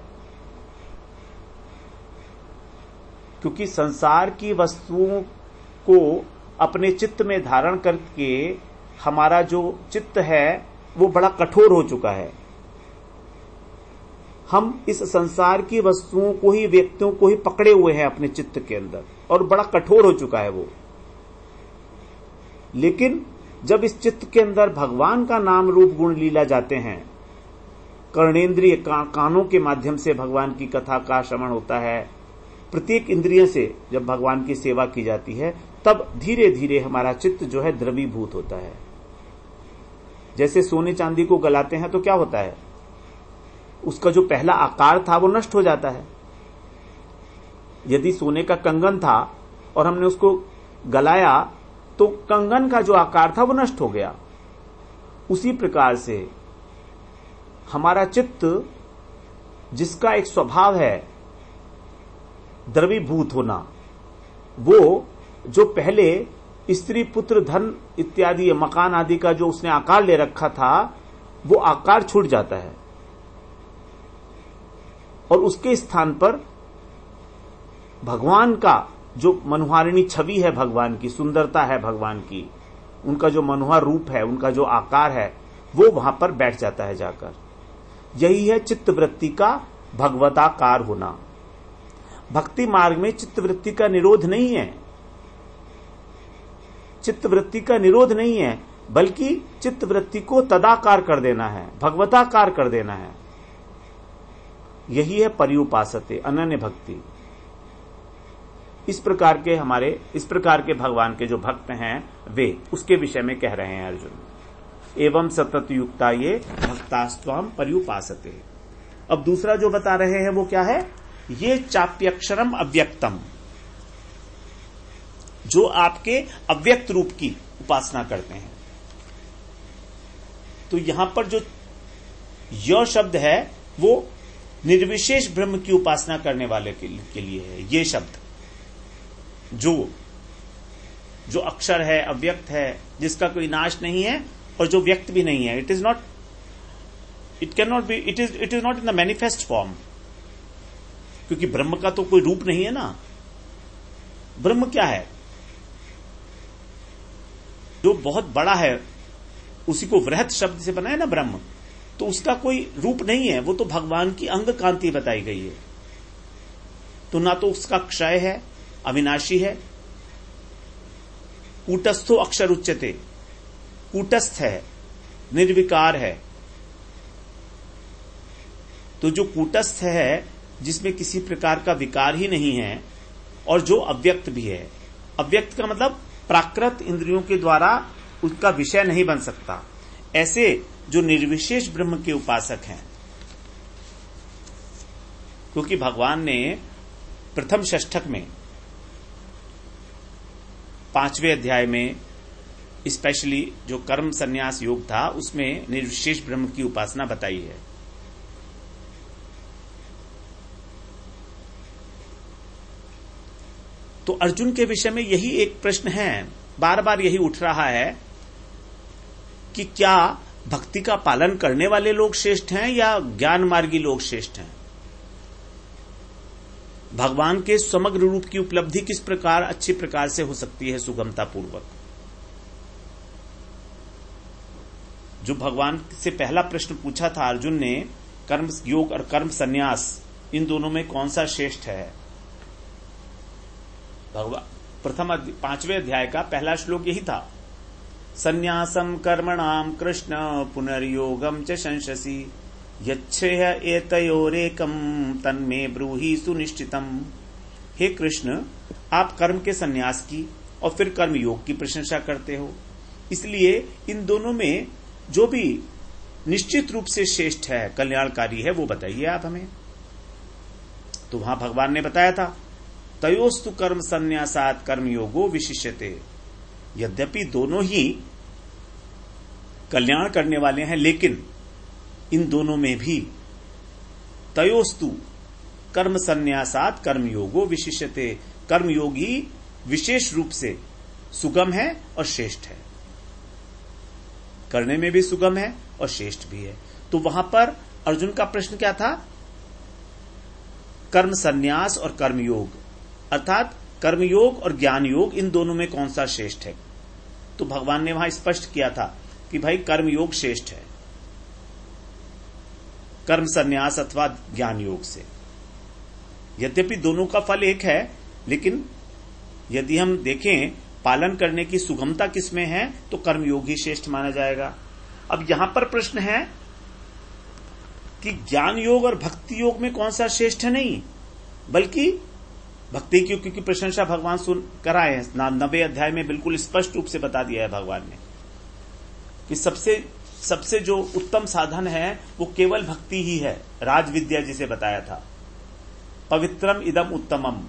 क्योंकि संसार की वस्तुओं को अपने चित्त में धारण करके हमारा जो चित्त है वो बड़ा कठोर हो चुका है। हम इस संसार की वस्तुओं को ही, व्यक्तियों को ही पकड़े हुए हैं अपने चित्त के अंदर और बड़ा कठोर हो चुका है वो। लेकिन जब इस चित्त के अंदर भगवान का नाम रूप गुण लीला जाते हैं, कर्णेंद्रिय कानों के माध्यम से भगवान की कथा का श्रवण होता है, प्रत्येक इंद्रिय से जब भगवान की सेवा की जाती है, तब धीरे धीरे हमारा चित्त जो है द्रवीभूत होता है। जैसे सोने चांदी को गलाते हैं तो क्या होता है, उसका जो पहला आकार था वो नष्ट हो जाता है। यदि सोने का कंगन था और हमने उसको गलाया तो कंगन का जो आकार था वो नष्ट हो गया। उसी प्रकार से हमारा चित्त जिसका एक स्वभाव है द्रवीभूत होना, वो जो पहले स्त्री पुत्र धन इत्यादि मकान आदि का जो उसने आकार ले रखा था वो आकार छूट जाता है और उसके स्थान पर भगवान का जो मनोहारिणी छवि है, भगवान की सुंदरता है, भगवान की उनका जो मनोहर रूप है, उनका जो आकार है, वो वहां पर बैठ जाता है जाकर। यही है चित्तवृत्ति का भगवताकार होना। भक्ति मार्ग में चित्तवृत्ति का निरोध नहीं है, चित्तवृत्ति का निरोध नहीं है, बल्कि चित्तवृत्ति को तदाकार कर देना है, भगवताकार कर देना है। यही है पर्युपासते अनन्य भक्ति। इस प्रकार के भगवान के जो भक्त हैं वे उसके विषय में कह रहे हैं अर्जुन। एवं सतत युक्ता ये भक्तास्त्वाम पर्युपासते। अब दूसरा जो बता रहे हैं वो क्या है, ये चाप्यक्षरम अव्यक्तम, जो आपके अव्यक्त रूप की उपासना करते हैं। तो यहां पर जो य शब्द है वो निर्विशेष ब्रह्म की उपासना करने वाले के लिए है। ये शब्द जो अक्षर है, अव्यक्त है, जिसका कोई नाश नहीं है और जो व्यक्त भी नहीं है। It is not in the manifest form, क्योंकि ब्रह्म का तो कोई रूप नहीं है ना। ब्रह्म क्या है, जो बहुत बड़ा है, उसी को वृहत शब्द से बनाया ना ब्रह्म, तो उसका कोई रूप नहीं है, वो तो भगवान की अंग कांति बताई गई है। तो ना तो उसका क्षय है, अविनाशी है। कूटस्थो अक्षर उच्यते, कूटस्थ है, निर्विकार है। तो जो कूटस्थ है, जिसमें किसी प्रकार का विकार ही नहीं है, और जो अव्यक्त भी है, अव्यक्त का मतलब प्राकृत इंद्रियों के द्वारा उसका विषय नहीं बन सकता, ऐसे जो निर्विशेष ब्रह्म के उपासक हैं। क्योंकि भगवान ने प्रथम षष्ठक में, 5वें अध्याय में स्पेशली जो कर्म संन्यास योग था, उसमें निर्विशेष ब्रह्म की उपासना बताई है। तो अर्जुन के विषय में यही एक प्रश्न है, बार बार यही उठ रहा है कि क्या भक्ति का पालन करने वाले लोग श्रेष्ठ हैं या ज्ञान मार्गी लोग श्रेष्ठ हैं। भगवान के समग्र रूप की उपलब्धि किस प्रकार अच्छी प्रकार से हो सकती है सुगमता पूर्वक। जो भगवान से पहला प्रश्न पूछा था अर्जुन ने, कर्म योग और कर्म संन्यास, इन दोनों में कौन सा श्रेष्ठ है, भगवान प्रथम 5वें अध्याय का पहला श्लोक यही था। संन्यासम कर्मणाम कृष्ण पुनर्योगम च शंससि यच्छेह एतयोरेकम तन्मे ब्रूहि सुनिश्चितम। हे कृष्ण, आप कर्म के संन्यास की और फिर कर्म योग की प्रशंसा करते हो, इसलिए इन दोनों में जो भी निश्चित रूप से श्रेष्ठ है, कल्याणकारी है, वो बताइए आप हमें। तो वहां भगवान ने बताया था, तयोस्तु कर्म संन्यासात् कर्म योगो विशिष्यते। यद्यपि दोनों ही कल्याण करने वाले हैं, लेकिन इन दोनों में भी तयोस्तु कर्म संन्यासात् कर्मयोगो विशिष्यते, कर्मयोगी विशेष रूप से सुगम है और श्रेष्ठ है, करने में भी सुगम है और श्रेष्ठ भी है। तो वहां पर अर्जुन का प्रश्न क्या था? कर्म संन्यास और कर्मयोग, अर्थात कर्मयोग और ज्ञान योग, इन दोनों में कौन सा श्रेष्ठ है? तो भगवान ने वहां स्पष्ट किया था कि भाई कर्मयोग श्रेष्ठ है कर्म संन्यास अथवा ज्ञान योग से। यद्यपि दोनों का फल एक है, लेकिन यदि हम देखें पालन करने की सुगमता किसमें है तो कर्मयोग ही श्रेष्ठ माना जाएगा। अब यहां पर प्रश्न है कि ज्ञान योग और भक्ति योग में कौन सा श्रेष्ठ है? नहीं, बल्कि भक्ति की, क्योंकि प्रशंसा भगवान सुन कराए हैं, 90 अध्याय में बिल्कुल स्पष्ट रूप से बता दिया है भगवान ने कि सबसे जो उत्तम साधन है वो केवल भक्ति ही है। राजविद्या जिसे बताया था, पवित्रम इदम उत्तमम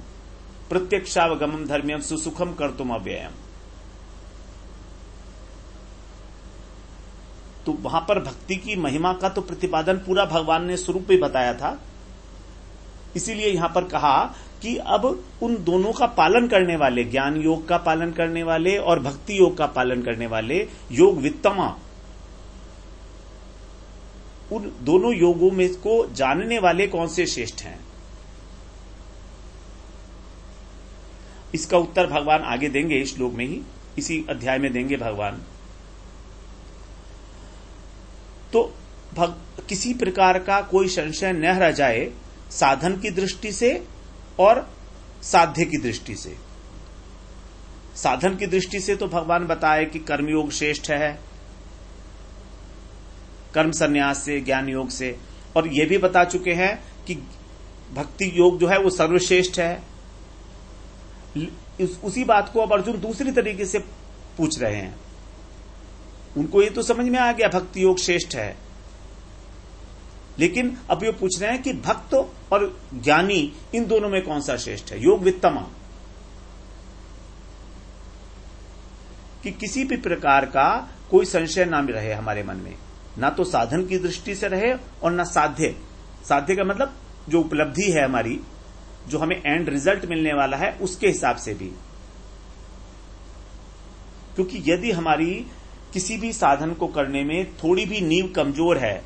प्रत्यक्षावगमम धर्म्यम सुसुखम कर्तुम अव्ययम। तो वहां पर भक्ति की महिमा का तो प्रतिपादन पूरा भगवान ने स्वरूप ही बताया था। इसीलिए यहां पर कहा कि अब उन दोनों का पालन करने वाले, ज्ञान योग का पालन करने वाले और भक्ति योग का पालन करने वाले, योग वित्तमा, उन दोनों योगों में को जानने वाले कौन से श्रेष्ठ हैं? इसका उत्तर भगवान आगे देंगे, इस श्लोक में ही, इसी अध्याय में देंगे भगवान। तो किसी प्रकार का कोई संशय न रह जाए साधन की दृष्टि से और साध्य की दृष्टि से। साधन की दृष्टि से तो भगवान बताए कि कर्मयोग श्रेष्ठ है कर्म संन्यास से, ज्ञान योग से, और यह भी बता चुके हैं कि भक्ति योग जो है वो सर्वश्रेष्ठ है। उसी बात को अब अर्जुन दूसरी तरीके से पूछ रहे हैं। उनको ये तो समझ में आ गया भक्ति योग श्रेष्ठ है, लेकिन अब ये पूछ रहे हैं कि भक्त और ज्ञानी इन दोनों में कौन सा श्रेष्ठ है? योग वित्तमा, कि किसी भी प्रकार का कोई संशय ना रहे हमारे मन में, ना तो साधन की दृष्टि से रहे और ना साध्य का मतलब जो उपलब्धि है हमारी, जो हमें एंड रिजल्ट मिलने वाला है उसके हिसाब से भी। क्योंकि यदि हमारी किसी भी साधन को करने में थोड़ी भी नींव कमजोर है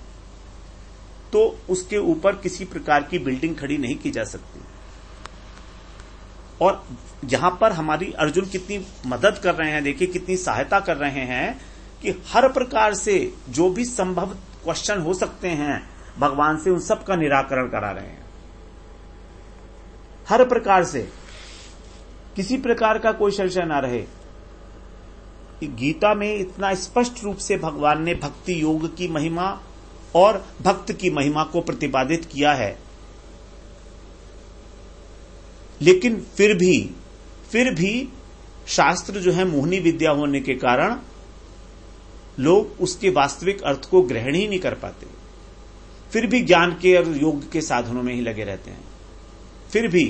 तो उसके ऊपर किसी प्रकार की बिल्डिंग खड़ी नहीं की जा सकती। और यहां पर हमारी अर्जुन कितनी मदद कर रहे हैं, देखिए कितनी सहायता कर रहे हैं कि हर प्रकार से जो भी संभव क्वेश्चन हो सकते हैं भगवान से उन सब का निराकरण करा रहे हैं। हर प्रकार से किसी प्रकार का कोई संशय ना रहे। गीता में इतना स्पष्ट रूप से भगवान ने भक्ति योग की महिमा और भक्त की महिमा को प्रतिपादित किया है, लेकिन फिर भी शास्त्र जो है मोहनी विद्या होने के कारण लोग उसके वास्तविक अर्थ को ग्रहण ही नहीं कर पाते। फिर भी ज्ञान के और योग के साधनों में ही लगे रहते हैं। फिर भी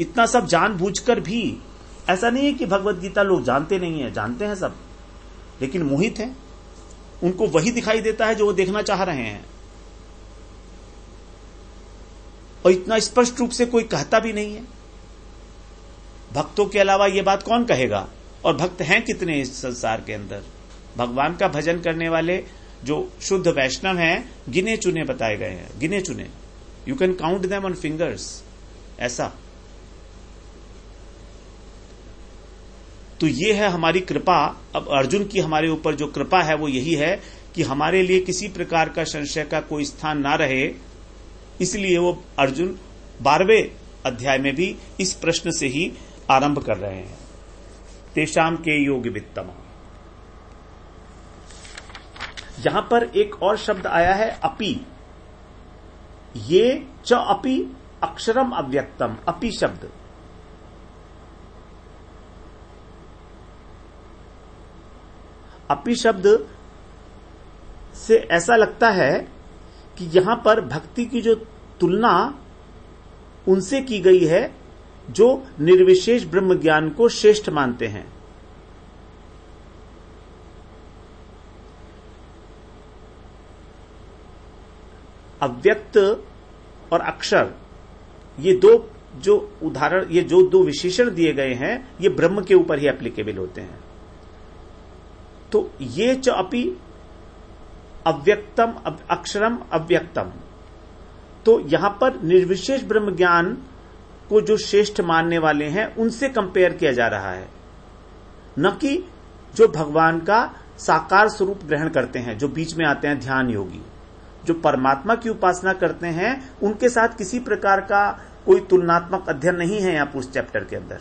इतना सब जानबूझकर भी, ऐसा नहीं है कि भगवत गीता लोग जानते नहीं है, जानते हैं सब, लेकिन मोहित हैं। उनको वही दिखाई देता है जो वो देखना चाह रहे हैं, और इतना स्पष्ट रूप से कोई कहता भी नहीं है। भक्तों के अलावा ये बात कौन कहेगा? और भक्त हैं कितने इस संसार के अंदर? भगवान का भजन करने वाले जो शुद्ध वैष्णव हैं गिने चुने बताए गए हैं, गिने चुने, you can count them on fingers, ऐसा। तो ये है हमारी कृपा। अब अर्जुन की हमारे ऊपर जो कृपा है वो यही है कि हमारे लिए किसी प्रकार का संशय का कोई स्थान ना रहे। इसलिए वो अर्जुन 12वें अध्याय में भी इस प्रश्न से ही आरंभ कर रहे हैं, तेषाम के योग वित्तम। यहां पर एक और शब्द आया है अपि, ये च अपि अक्षरम अव्यक्तम। अपि शब्द अपि शब्द से ऐसा लगता है कि यहां पर भक्ति की जो तुलना उनसे की गई है जो निर्विशेष ब्रह्म ज्ञान को श्रेष्ठ मानते हैं। अव्यक्त और अक्षर, ये दो जो उदाहरण, ये जो दो विशेषण दिए गए हैं ये ब्रह्म के ऊपर ही एप्लीकेबल होते हैं। तो ये च अपि अव्यक्तम अक्षरम अव्यक्तम, तो यहां पर निर्विशेष ब्रह्म ज्ञान को जो श्रेष्ठ मानने वाले हैं उनसे कंपेयर किया जा रहा है, न कि जो भगवान का साकार स्वरूप ग्रहण करते हैं, जो बीच में आते हैं ध्यान योगी, जो परमात्मा की उपासना करते हैं, उनके साथ किसी प्रकार का कोई तुलनात्मक अध्ययन नहीं है यहां उस चैप्टर के अंदर।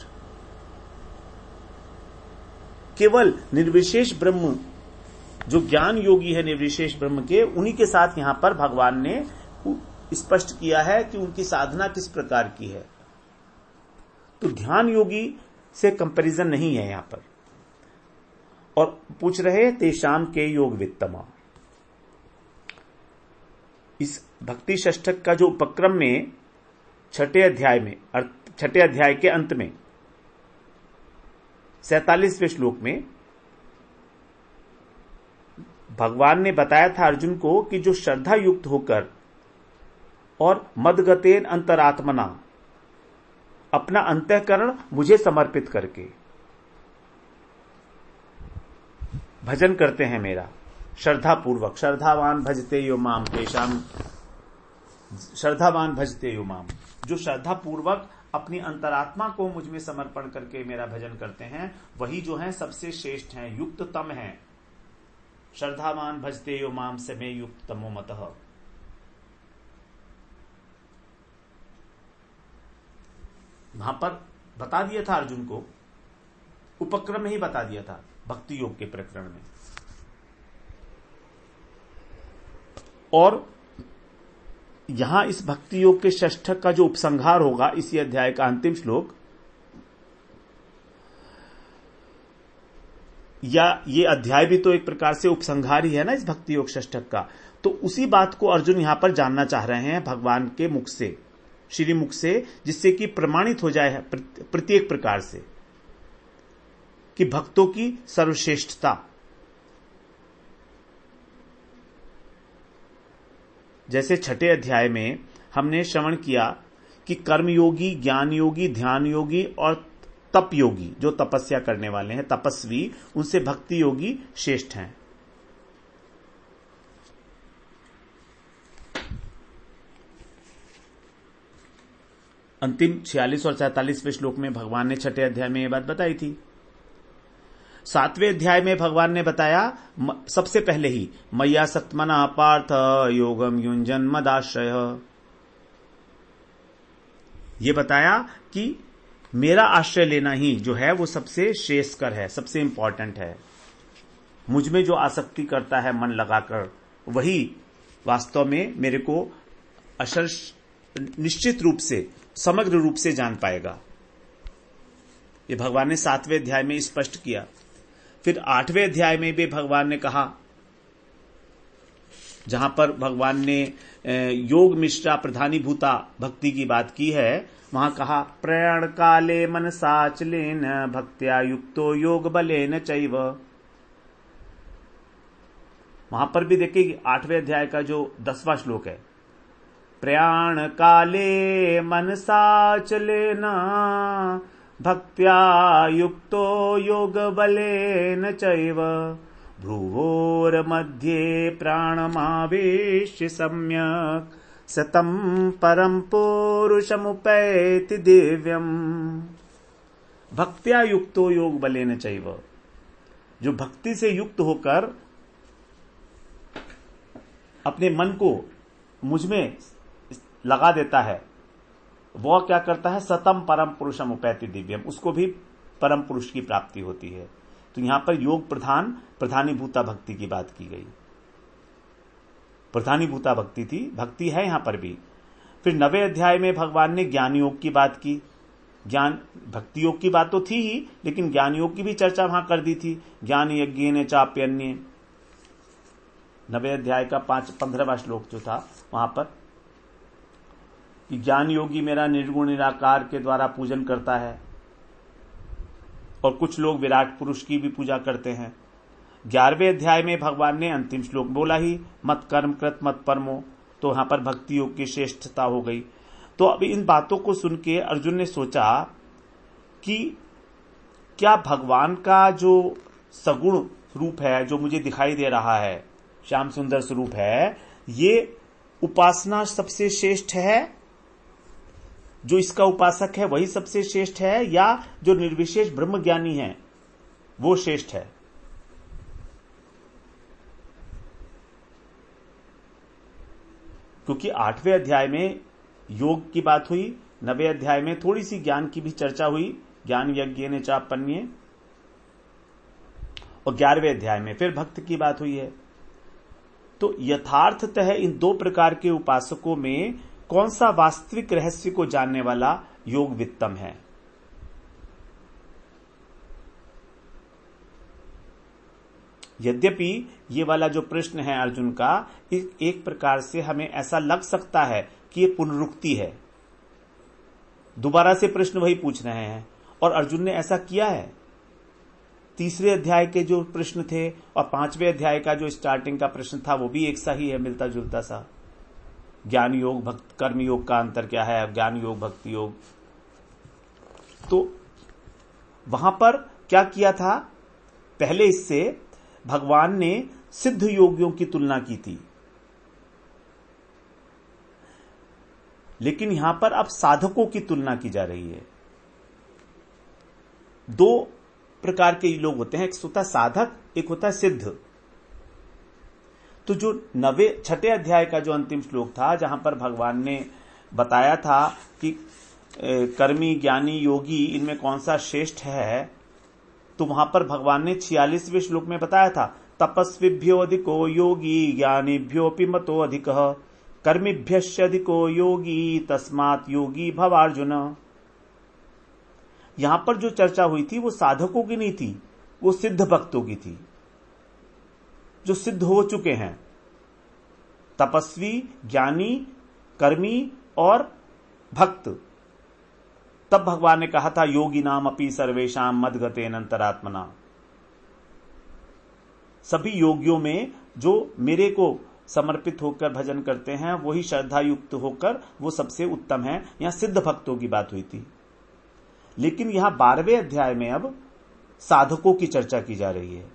केवल निर्विशेष ब्रह्म जो ज्ञान योगी है निर्विशेष ब्रह्म के, उन्हीं के साथ यहां पर भगवान ने स्पष्ट किया है कि उनकी साधना किस प्रकार की है। तो ध्यान योगी से कंपैरिजन नहीं है यहां पर। और पूछ रहे तेषाम के योग वित्तमा, इस भक्ति षष्ठक का जो उपक्रम में छठे अध्याय के अंत में 47वें श्लोक में भगवान ने बताया था अर्जुन को कि जो श्रद्धा युक्त होकर और मदगतेन अंतरात्मना, अपना अंतःकरण मुझे समर्पित करके भजन करते हैं मेरा श्रद्धापूर्वक, श्रद्धावान भजते यो माम, जो श्रद्धापूर्वक अपनी अंतरात्मा को मुझ में समर्पण करके मेरा भजन करते हैं, वही जो है सबसे श्रेष्ठ हैं, युक्ततम हैं। श्रद्धावान भजते यो माम से मैं युक्तमो मतः। वहां पर बता दिया था अर्जुन को, उपक्रम में ही बता दिया था भक्ति योग के प्रकरण में। और यहां इस भक्ति योग के षष्ठक का जो उपसंहार होगा, इसी अध्याय का अंतिम श्लोक, या ये अध्याय भी तो एक प्रकार से उपसंहार ही है ना इस भक्ति योग षष्ठक का, तो उसी बात को अर्जुन यहां पर जानना चाह रहे हैं भगवान के मुख से, श्री मुख से, जिससे कि प्रमाणित हो जाए प्रत्येक प्रकार से कि भक्तों की सर्वश्रेष्ठता। जैसे छठे अध्याय में हमने श्रवण किया कि कर्मयोगी, ज्ञान योगी, ध्यान योगी और तप योगी, जो तपस्या करने वाले हैं तपस्वी, उनसे भक्ति योगी श्रेष्ठ हैं। अंतिम 46 और 47वें श्लोक में भगवान ने छठे अध्याय में यह बात बताई थी। 7वें अध्याय में भगवान ने बताया सबसे पहले ही, मय्या सत्मना पार्थ योगम युंजन मदाश्रय, यह बताया कि मेरा आश्रय लेना ही जो है वो सबसे श्रेयस्कर है, सबसे इंपॉर्टेंट है। मुझ में जो आसक्ति करता है मन लगाकर, वही वास्तव में मेरे को असल निश्चित रूप से, समग्र रूप से जान पाएगा। ये भगवान ने 7वें अध्याय में स्पष्ट किया। फिर 8वें अध्याय में भी भगवान ने कहा, जहां पर भगवान ने योग मिश्रा प्रधानी भूता भक्ति की बात की है, वहां कहा प्रयाण काले मन साचलेन भक्त्या युक्तो योग बलेन चैव। वहां पर भी देखिए 8वें अध्याय का जो 10वां श्लोक है, प्रयाण काले मन साचलेना भक्त्या युक्तो योग बलेन चैव भ्रुवोर मध्ये प्राणमावेश्य सम्यक् सतम परम पुरुषमुपैति दिव्यम। भक्त्या युक्तो योग बलेन चैव, जो भक्ति से युक्त होकर अपने मन को मुझ में लगा देता है, वह क्या करता है, सतम परम पुरुषम उपैति दिव्यम, उसको भी परम पुरुष की प्राप्ति होती है। तो यहां पर योग प्रधान प्रधानीभूता भक्ति की बात की गई, प्रधानीभूता भक्ति थी, भक्ति है यहां पर भी। फिर 9वें अध्याय में भगवान ने ज्ञान योग की बात की, ज्ञान भक्ति योग की बात तो थी ही, लेकिन ज्ञान योग की भी चर्चा वहां कर दी थी, ज्ञान यज्ञेन चाप्यन्ये, 9वें अध्याय का 15वां श्लोक जो था वहां पर, कि ज्ञान योगी मेरा निर्गुण निराकार के द्वारा पूजन करता है, और कुछ लोग विराट पुरुष की भी पूजा करते हैं। 11वें अध्याय में भगवान ने अंतिम श्लोक बोला ही, मत कर्म कृत मत परमो, तो यहां पर भक्ति योग की श्रेष्ठता हो गई। तो अब इन बातों को सुनकर अर्जुन ने सोचा कि क्या भगवान का जो सगुण रूप है, जो मुझे दिखाई दे रहा है, श्याम सुंदर स्वरूप है, ये उपासना सबसे श्रेष्ठ है, जो इसका उपासक है वही सबसे श्रेष्ठ है, या जो निर्विशेष ब्रह्मज्ञानी है वो श्रेष्ठ है? क्योंकि 8वें अध्याय में योग की बात हुई, 9वें अध्याय में थोड़ी सी ज्ञान की भी चर्चा हुई, ज्ञान यज्ञेन चापन्ये, और 11वें अध्याय में फिर भक्त की बात हुई है। तो यथार्थतः इन दो प्रकार के उपासकों में कौन सा वास्तविक रहस्य को जानने वाला योग वित्तम है? यद्यपि ये वाला जो प्रश्न है अर्जुन का, एक प्रकार से हमें ऐसा लग सकता है कि यह पुनरुक्ति है, दोबारा से प्रश्न वही पूछ रहे हैं, और अर्जुन ने ऐसा किया है। 3रे अध्याय के जो प्रश्न थे और 5वें अध्याय का जो स्टार्टिंग का प्रश्न था वो भी एक सा ही है, मिलता जुलता सा। ज्ञान योग भक्त कर्म योग का अंतर क्या है, ज्ञान योग भक्ति योग, तो वहां पर क्या किया था, पहले इससे भगवान ने सिद्ध योगियों की तुलना की थी, लेकिन यहां पर अब साधकों की तुलना की जा रही है। दो प्रकार के लोग होते हैं, एक होता है साधक, एक होता है सिद्ध। तो जो 6ठे अध्याय का जो अंतिम श्लोक था, जहां पर भगवान ने बताया था कि कर्मी ज्ञानी योगी इनमें कौन सा श्रेष्ठ है, तो वहां पर भगवान ने 46वें श्लोक में बताया था, तपस्विभ्यो अधिको योगी ज्ञानिभ्योऽपि मतो अधिकः कर्मिभ्यश्च अधिको योगी तस्मात् योगी भव अर्जुन। यहां पर जो चर्चा हुई थी वो साधकों की नहीं थी, वो सिद्ध भक्तों की थी, जो सिद्ध हो चुके हैं। तपस्वी, ज्ञानी, कर्मी और भक्त। तब भगवान ने कहा था, योगी नाम अपि सर्वेशाम मदगतेन अंतरात्मना, सभी योगियों में जो मेरे को समर्पित होकर भजन करते हैं वही श्रद्धा युक्त होकर वो सबसे उत्तम है। यहां सिद्ध भक्तों की बात हुई थी, लेकिन यहां 12वें अध्याय में अब साधकों की चर्चा की जा रही है।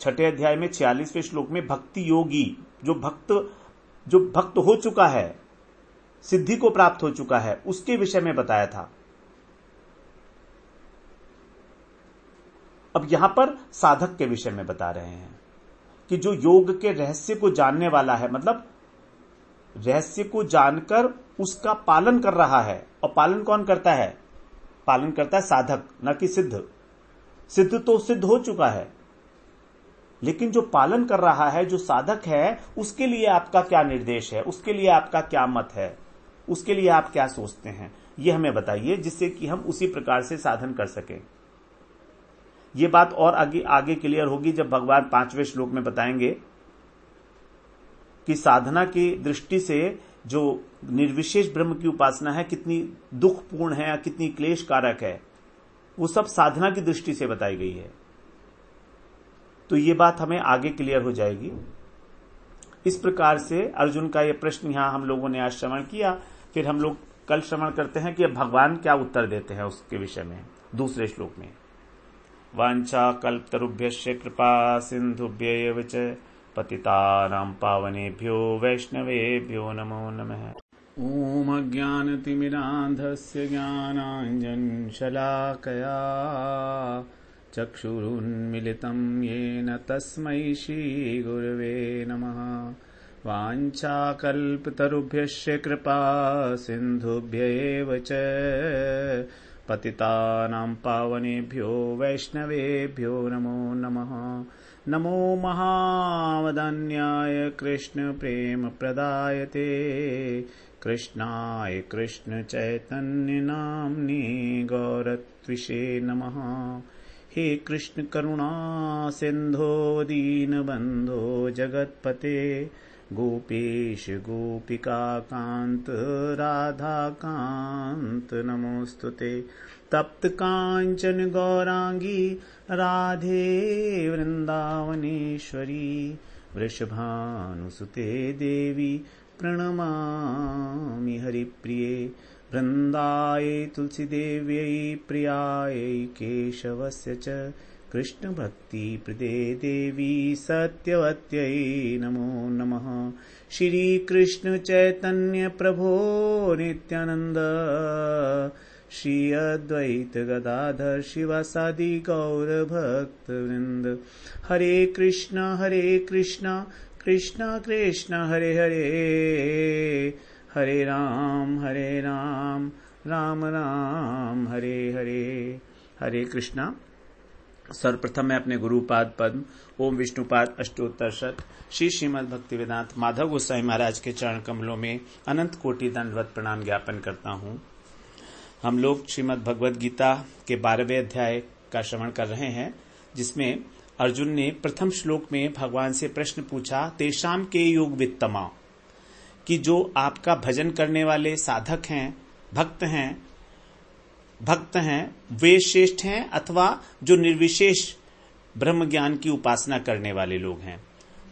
छठे अध्याय में 46वें श्लोक में भक्ति योगी, जो भक्त हो चुका है, सिद्धि को प्राप्त हो चुका है, उसके विषय में बताया था। अब यहां पर साधक के विषय में बता रहे हैं कि जो योग के रहस्य को जानने वाला है, मतलब रहस्य को जानकर उसका पालन कर रहा है। और पालन कौन करता है? पालन करता है साधक, न कि सिद्ध। सिद्ध तो सिद्ध हो चुका है, लेकिन जो पालन कर रहा है, जो साधक है, उसके लिए आपका क्या निर्देश है, उसके लिए आपका क्या मत है, उसके लिए आप क्या सोचते हैं, यह हमें बताइए, जिससे कि हम उसी प्रकार से साधन कर सकें। यह बात और आगे क्लियर होगी जब भगवान 5वें श्लोक में बताएंगे कि साधना की दृष्टि से जो निर्विशेष ब्रह्म की उपासना है कितनी दुखपूर्ण है, कितनी क्लेश कारक है, वो सब साधना की दृष्टि से बताई गई है। तो ये बात हमें आगे क्लियर हो जाएगी। इस प्रकार से अर्जुन का ये प्रश्न यहां हम लोगों ने आज श्रवण किया, फिर हम लोग कल श्रवण करते हैं कि भगवान क्या उत्तर देते हैं उसके विषय में, दूसरे श्लोक में। वांछा कल्पतरुभ्यश्च कृपा सिंधुभ्यैव च पतितानां पावनेभ्यो वैष्णवेभ्यो नमो नमः। ओम अज्ञानतिमिरान्धस्य ज्ञानाञ्जनशलाकया चक्षुरुन्मीलितं येन तस्मै श्रीगुरवे नमः। वाञ्छाकल्पतरुभ्यश्च कृपासिन्धुभ्य एव च पतितानां पावनेभ्यो वैष्णवेभ्यो नमो नमः। नमो महावदान्याय कृष्णप्रेमप्रदायते कृष्णाय कृष्णचैतन्यनाम्नि गौरत्विषे नमः। हे कृष्ण करुणा सिंधो दीनबंधो जगतपते गोपेश गोपिका कांत राधा कांत नमोस्तुते। तप्त कांचन गौरांगी राधे वृंदावनेश्वरी वृषभानुसुते देवी प्रणमामि हरिप्रिये वृंदाये तुलसी देव्यै प्रियायै केशवस्य च कृष्ण भक्ति प्रदे देवी सत्यवत्यै नमो नमः। श्री कृष्ण चैतन्य प्रभो नित्यानंद श्री अद्वैत गदाधर शिवासादि गौर भक्त वृंद। हरे कृष्णा कृष्णा कृष्णा हरे हरे हरे राम राम राम हरे हरे। हरे कृष्णा। सर्वप्रथम मैं अपने गुरुपाद पद्म ओम विष्णुपाद अष्टोत्तर शत श्री श्रीमद भक्ति वेदांत माधव गोसाई महाराज के चरण कमलों में अनंत कोटि दंडवत प्रणाम ज्ञापन करता हूं। हम लोग श्रीमद् भगवत गीता के 12वें अध्याय का श्रवण कर रहे हैं, जिसमें अर्जुन ने प्रथम श्लोक में भगवान से प्रश्न पूछा, तेषाम के योग वित्तमा, कि जो आपका भजन करने वाले साधक हैं, भक्त हैं वे श्रेष्ठ हैं अथवा जो निर्विशेष ब्रह्म ज्ञान की उपासना करने वाले लोग हैं,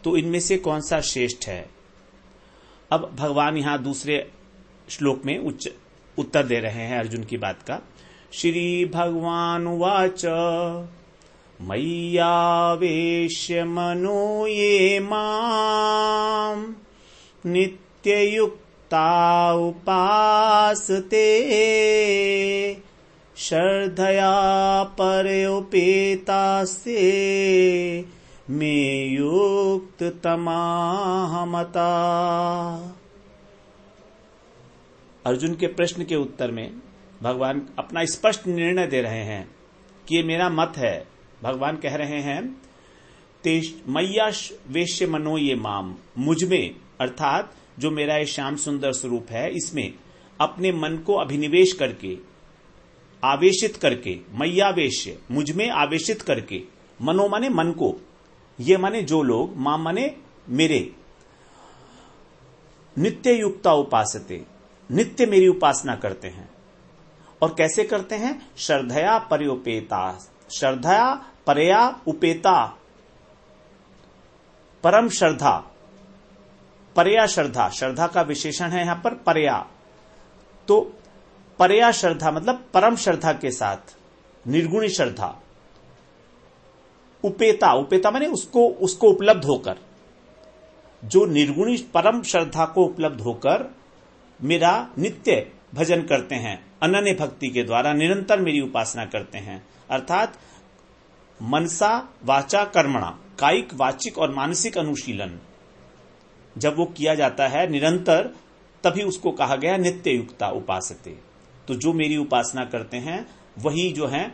तो इनमें से कौन सा श्रेष्ठ है। अब भगवान यहाँ दूसरे श्लोक में उत्तर दे रहे हैं अर्जुन की बात का। श्री भगवान उवाच मय्यावेश्य मनो ये माम नित्ययुक्ता उपासते श्रद्धया परोपेतास्ते मे युक्त तमाह मता। अर्जुन के प्रश्न के उत्तर में भगवान अपना स्पष्ट निर्णय दे रहे हैं कि ये मेरा मत है। भगवान कह रहे हैं मय्या वेश्य मनो ये माम, मुझमें अर्थात जो मेरा ये श्याम सुंदर स्वरूप है, इसमें अपने मन को अभिनिवेश करके, आवेशित करके, मय्या वेश्य मुझमें आवेशित करके, मनो माने मन को, ये माने जो लोग, माम माने मेरे, नित्य युक्ता उपासते, नित्य मेरी उपासना करते हैं। और कैसे करते हैं, श्रद्धया पर्योपेता, श्रद्धया परया उपेता, परम श्रद्धा, परया श्रद्धा, श्रद्धा का विशेषण है यहां पर परया, तो परया श्रद्धा मतलब परम श्रद्धा के साथ, निर्गुणी श्रद्धा। उपेता, उपेता माने उसको उपलब्ध होकर, जो निर्गुणी परम श्रद्धा को उपलब्ध होकर मेरा नित्य भजन करते हैं, अनन्य भक्ति के द्वारा निरंतर मेरी उपासना करते हैं, अर्थात मनसा वाचा कर्मणा, कायिक वाचिक और मानसिक अनुशीलन जब वो किया जाता है निरंतर, तभी उसको कहा गया नित्य युक्ता उपासते। तो जो मेरी उपासना करते हैं वही जो है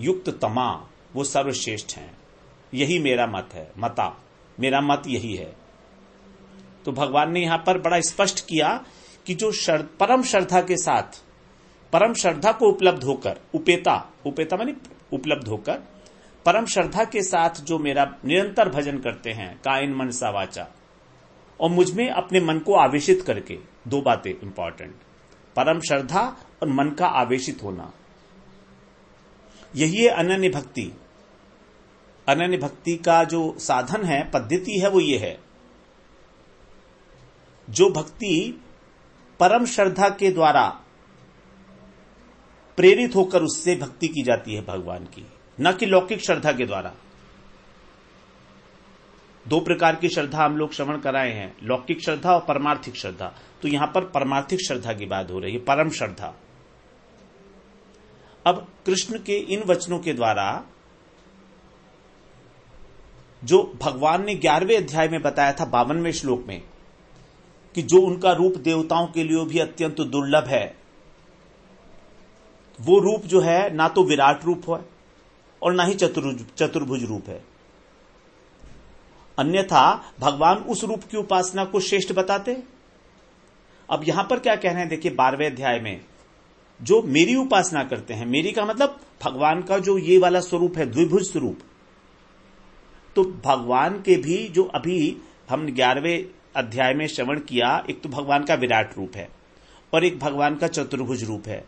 युक्त तमा, वो सर्वश्रेष्ठ हैं। यही मेरा मत है, मता, मेरा मत यही है। तो भगवान ने यहां पर बड़ा स्पष्ट किया कि जो परम श्रद्धा के साथ, परम श्रद्धा को उपलब्ध होकर, उपेता, उपेता माने उपलब्ध होकर, परम श्रद्धा के साथ जो मेरा निरंतर भजन करते हैं कायन मनसा वाचा, और मुझमें अपने मन को आवेशित करके, दो बातें इंपॉर्टेंट, परम श्रद्धा और मन का आवेशित होना, यही है अनन्य भक्ति। अनन्य भक्ति का जो साधन है, पद्धति है, वो ये है। जो भक्ति परम श्रद्धा के द्वारा प्रेरित होकर उससे भक्ति की जाती है भगवान की, न कि लौकिक श्रद्धा के द्वारा। दो प्रकार की श्रद्धा हम लोग श्रवण कराए हैं, लौकिक श्रद्धा और परमार्थिक श्रद्धा। तो यहां पर परमार्थिक श्रद्धा की बात हो रही है, परम श्रद्धा। अब कृष्ण के इन वचनों के द्वारा जो भगवान ने 11वें अध्याय में बताया था 52वें श्लोक में, कि जो उनका रूप देवताओं के लिए भी अत्यंत दुर्लभ है, वो रूप जो है ना तो विराट रूप है और ना ही चतुर्भुज रूप है। अन्यथा भगवान उस रूप की उपासना को श्रेष्ठ बताते। अब यहां पर क्या कह रहे हैं, देखिए 12वें अध्याय में, जो मेरी उपासना करते हैं, मेरी का मतलब भगवान का जो ये वाला स्वरूप है, द्विभुज स्वरूप। तो भगवान के भी जो अभी हम 11वें अध्याय में श्रवण किया, एक तो भगवान का विराट रूप है और एक भगवान का चतुर्भुज रूप है,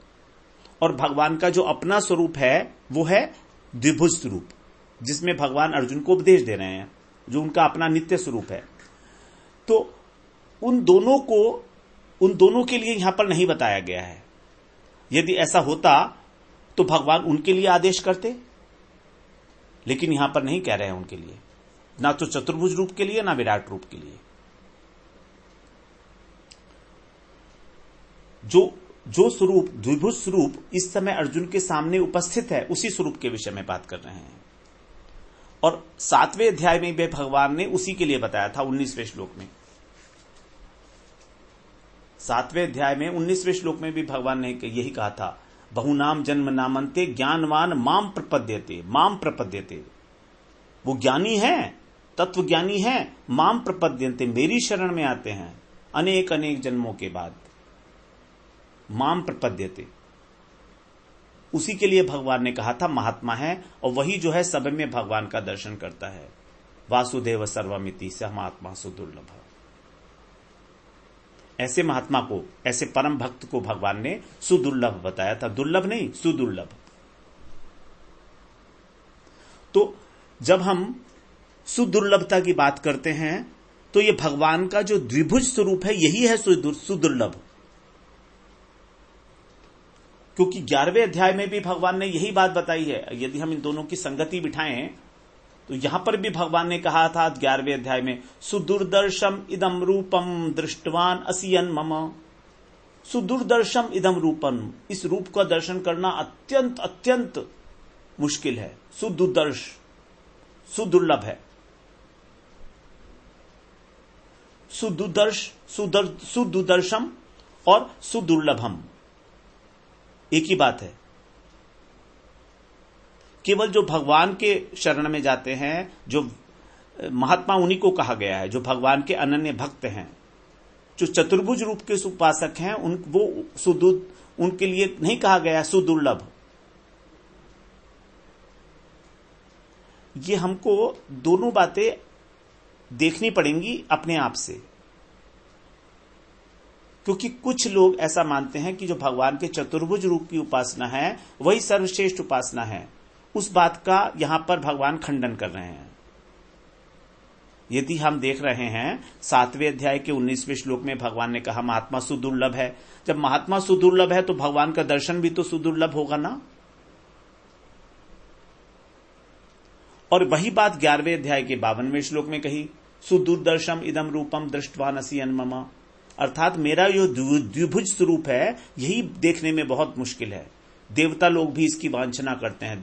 और भगवान का जो अपना स्वरूप है वो है द्विभुज स्वरूप। जिसमें भगवान अर्जुन को उपदेश दे रहे हैं, जो उनका अपना नित्य स्वरूप है। तो उन दोनों के लिए यहां पर नहीं बताया गया है। यदि ऐसा होता तो भगवान उनके लिए आदेश करते, लेकिन यहां पर नहीं कह रहे हैं उनके लिए, ना तो चतुर्भुज रूप के लिए ना विराट रूप के लिए। जो स्वरूप द्विभुज स्वरूप इस समय अर्जुन के सामने उपस्थित है, उसी स्वरूप के विषय में बात कर रहे हैं। और 7वें अध्याय में भी भगवान ने उसी के लिए बताया था, 19वें श्लोक में। 7वें अध्याय में 19वें श्लोक में भी भगवान ने यही कहा था, बहुनाम जन्म नामन्ते ज्ञानवान माम प्रपद्यते। वो ज्ञानी है, तत्व ज्ञानी है, माम प्रपद्यन्ते, मेरी शरण में आते हैं अनेक अनेक जन्मों के बाद। माम प्रपद्यते, उसी के लिए भगवान ने कहा था महात्मा है, और वही जो है सब में भगवान का दर्शन करता है। वासुदेव सर्वमिति स महात्मा सुदुर्लभ। ऐसे महात्मा को, ऐसे परम भक्त को भगवान ने सुदुर्लभ बताया था, दुर्लभ नहीं सुदुर्लभ। तो जब हम सुदुर्लभता की बात करते हैं तो ये भगवान का जो द्विभुज स्वरूप है यही है सुदुर्लभ। क्योंकि 11वें अध्याय में भी भगवान ने यही बात बताई है। यदि हम इन दोनों की संगति बिठाएं तो यहां पर भी भगवान ने कहा था 11वें अध्याय में, सुदुर्दर्शम इदम रूपम दृष्टवान असियन मम। सुदुर्दर्शम इदम रूपम, इस रूप का दर्शन करना अत्यंत अत्यंत मुश्किल है। सुदुर्दर्श सुदुर्लभ है। सुदुर्दर्शम और सुदुर्लभम एक ही बात है। केवल जो भगवान के शरण में जाते हैं, जो महात्मा उन्हीं को कहा गया है, जो भगवान के अनन्य भक्त हैं, जो चतुर्भुज रूप के उपासक हैं, उनके लिए नहीं कहा गया सुदुर्लभ। ये हमको दोनों बातें देखनी पड़ेंगी अपने आप से, क्योंकि कुछ लोग ऐसा मानते हैं कि जो भगवान के चतुर्भुज रूप की उपासना है वही सर्वश्रेष्ठ उपासना है। उस बात का यहां पर भगवान खंडन कर रहे हैं। यदि हम देख रहे हैं 7वें अध्याय के 19वें श्लोक में भगवान ने कहा महात्मा सुदुर्लभ है। जब महात्मा सुदुर्लभ है तो भगवान का दर्शन भी तो सुदुर्लभ होगा ना। और वही बात 11वें अध्याय के 52वें श्लोक में कही, सुदुर्दर्शम इदम रूपम दृष्टवानसि अन्ममा, अर्थात मेरा जो द्विभुज स्वरूप है यही देखने में बहुत मुश्किल है। देवता लोग भी इसकी वांछा करते हैं,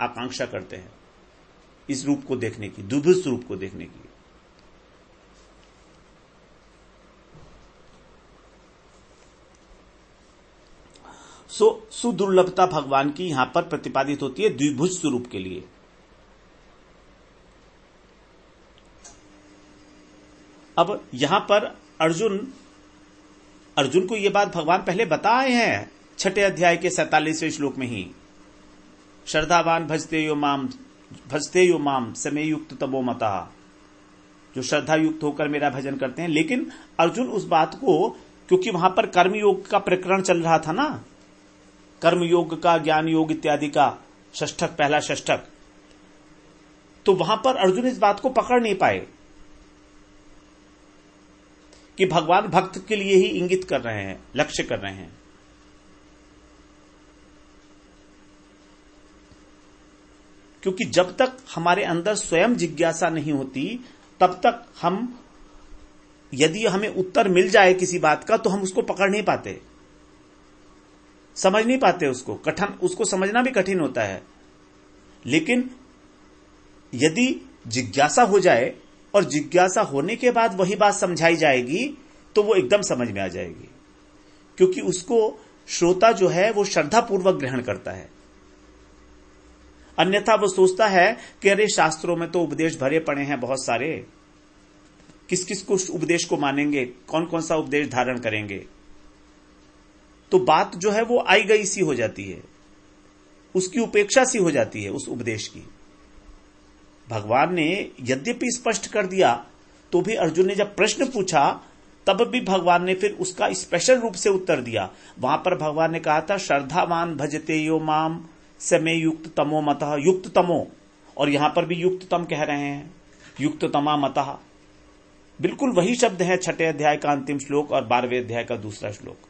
आकांक्षा करते हैं इस रूप को देखने की, द्विभुज स्वरूप को देखने की। सो सुदुर्लभता भगवान की यहां पर प्रतिपादित होती है द्विभुज स्वरूप के लिए। अब यहां पर अर्जुन को यह बात भगवान पहले बता आए हैं 6ठे अध्याय के 47वें श्लोक में ही, श्रद्धावान भजते यो माम समय युक्त तबो मता, जो श्रद्धा युक्त होकर मेरा भजन करते हैं। लेकिन अर्जुन उस बात को, क्योंकि वहां पर कर्मयोग का प्रकरण चल रहा था ना, कर्मयोग का, ज्ञान योग इत्यादि का, पहला षष्ठक, तो वहां पर अर्जुन इस बात को पकड़ नहीं पाए कि भगवान भक्त के लिए ही इंगित कर रहे हैं, लक्ष्य कर रहे हैं। क्योंकि जब तक हमारे अंदर स्वयं जिज्ञासा नहीं होती तब तक हम, यदि हमें उत्तर मिल जाए किसी बात का तो हम उसको पकड़ नहीं पाते, समझ नहीं पाते उसको। उसको समझना भी कठिन होता है। लेकिन यदि जिज्ञासा हो जाए और जिज्ञासा होने के बाद वही बात समझाई जाएगी तो वो एकदम समझ में आ जाएगी, क्योंकि उसको श्रोता जो है वो श्रद्धापूर्वक ग्रहण करता है। अन्यथा वो सोचता है कि अरे शास्त्रों में तो उपदेश भरे पड़े हैं बहुत सारे, किस किस को उपदेश को मानेंगे, कौन कौन सा उपदेश धारण करेंगे, तो बात जो है वो आई गई सी हो जाती है, उसकी उपेक्षा सी हो जाती है उस उपदेश की। भगवान ने यद्यपि स्पष्ट कर दिया तो भी अर्जुन ने जब प्रश्न पूछा तब भी भगवान ने फिर उसका स्पेशल रूप से उत्तर दिया। वहां पर भगवान ने कहा था श्रद्धावान भजते यो माम समय युक्त तमो मतः, युक्त तमो, और यहां पर भी युक्ततम कह रहे हैं, युक्ततमा मतः, बिल्कुल वही शब्द है छठे अध्याय का अंतिम श्लोक और 12वें अध्याय का दूसरा श्लोक।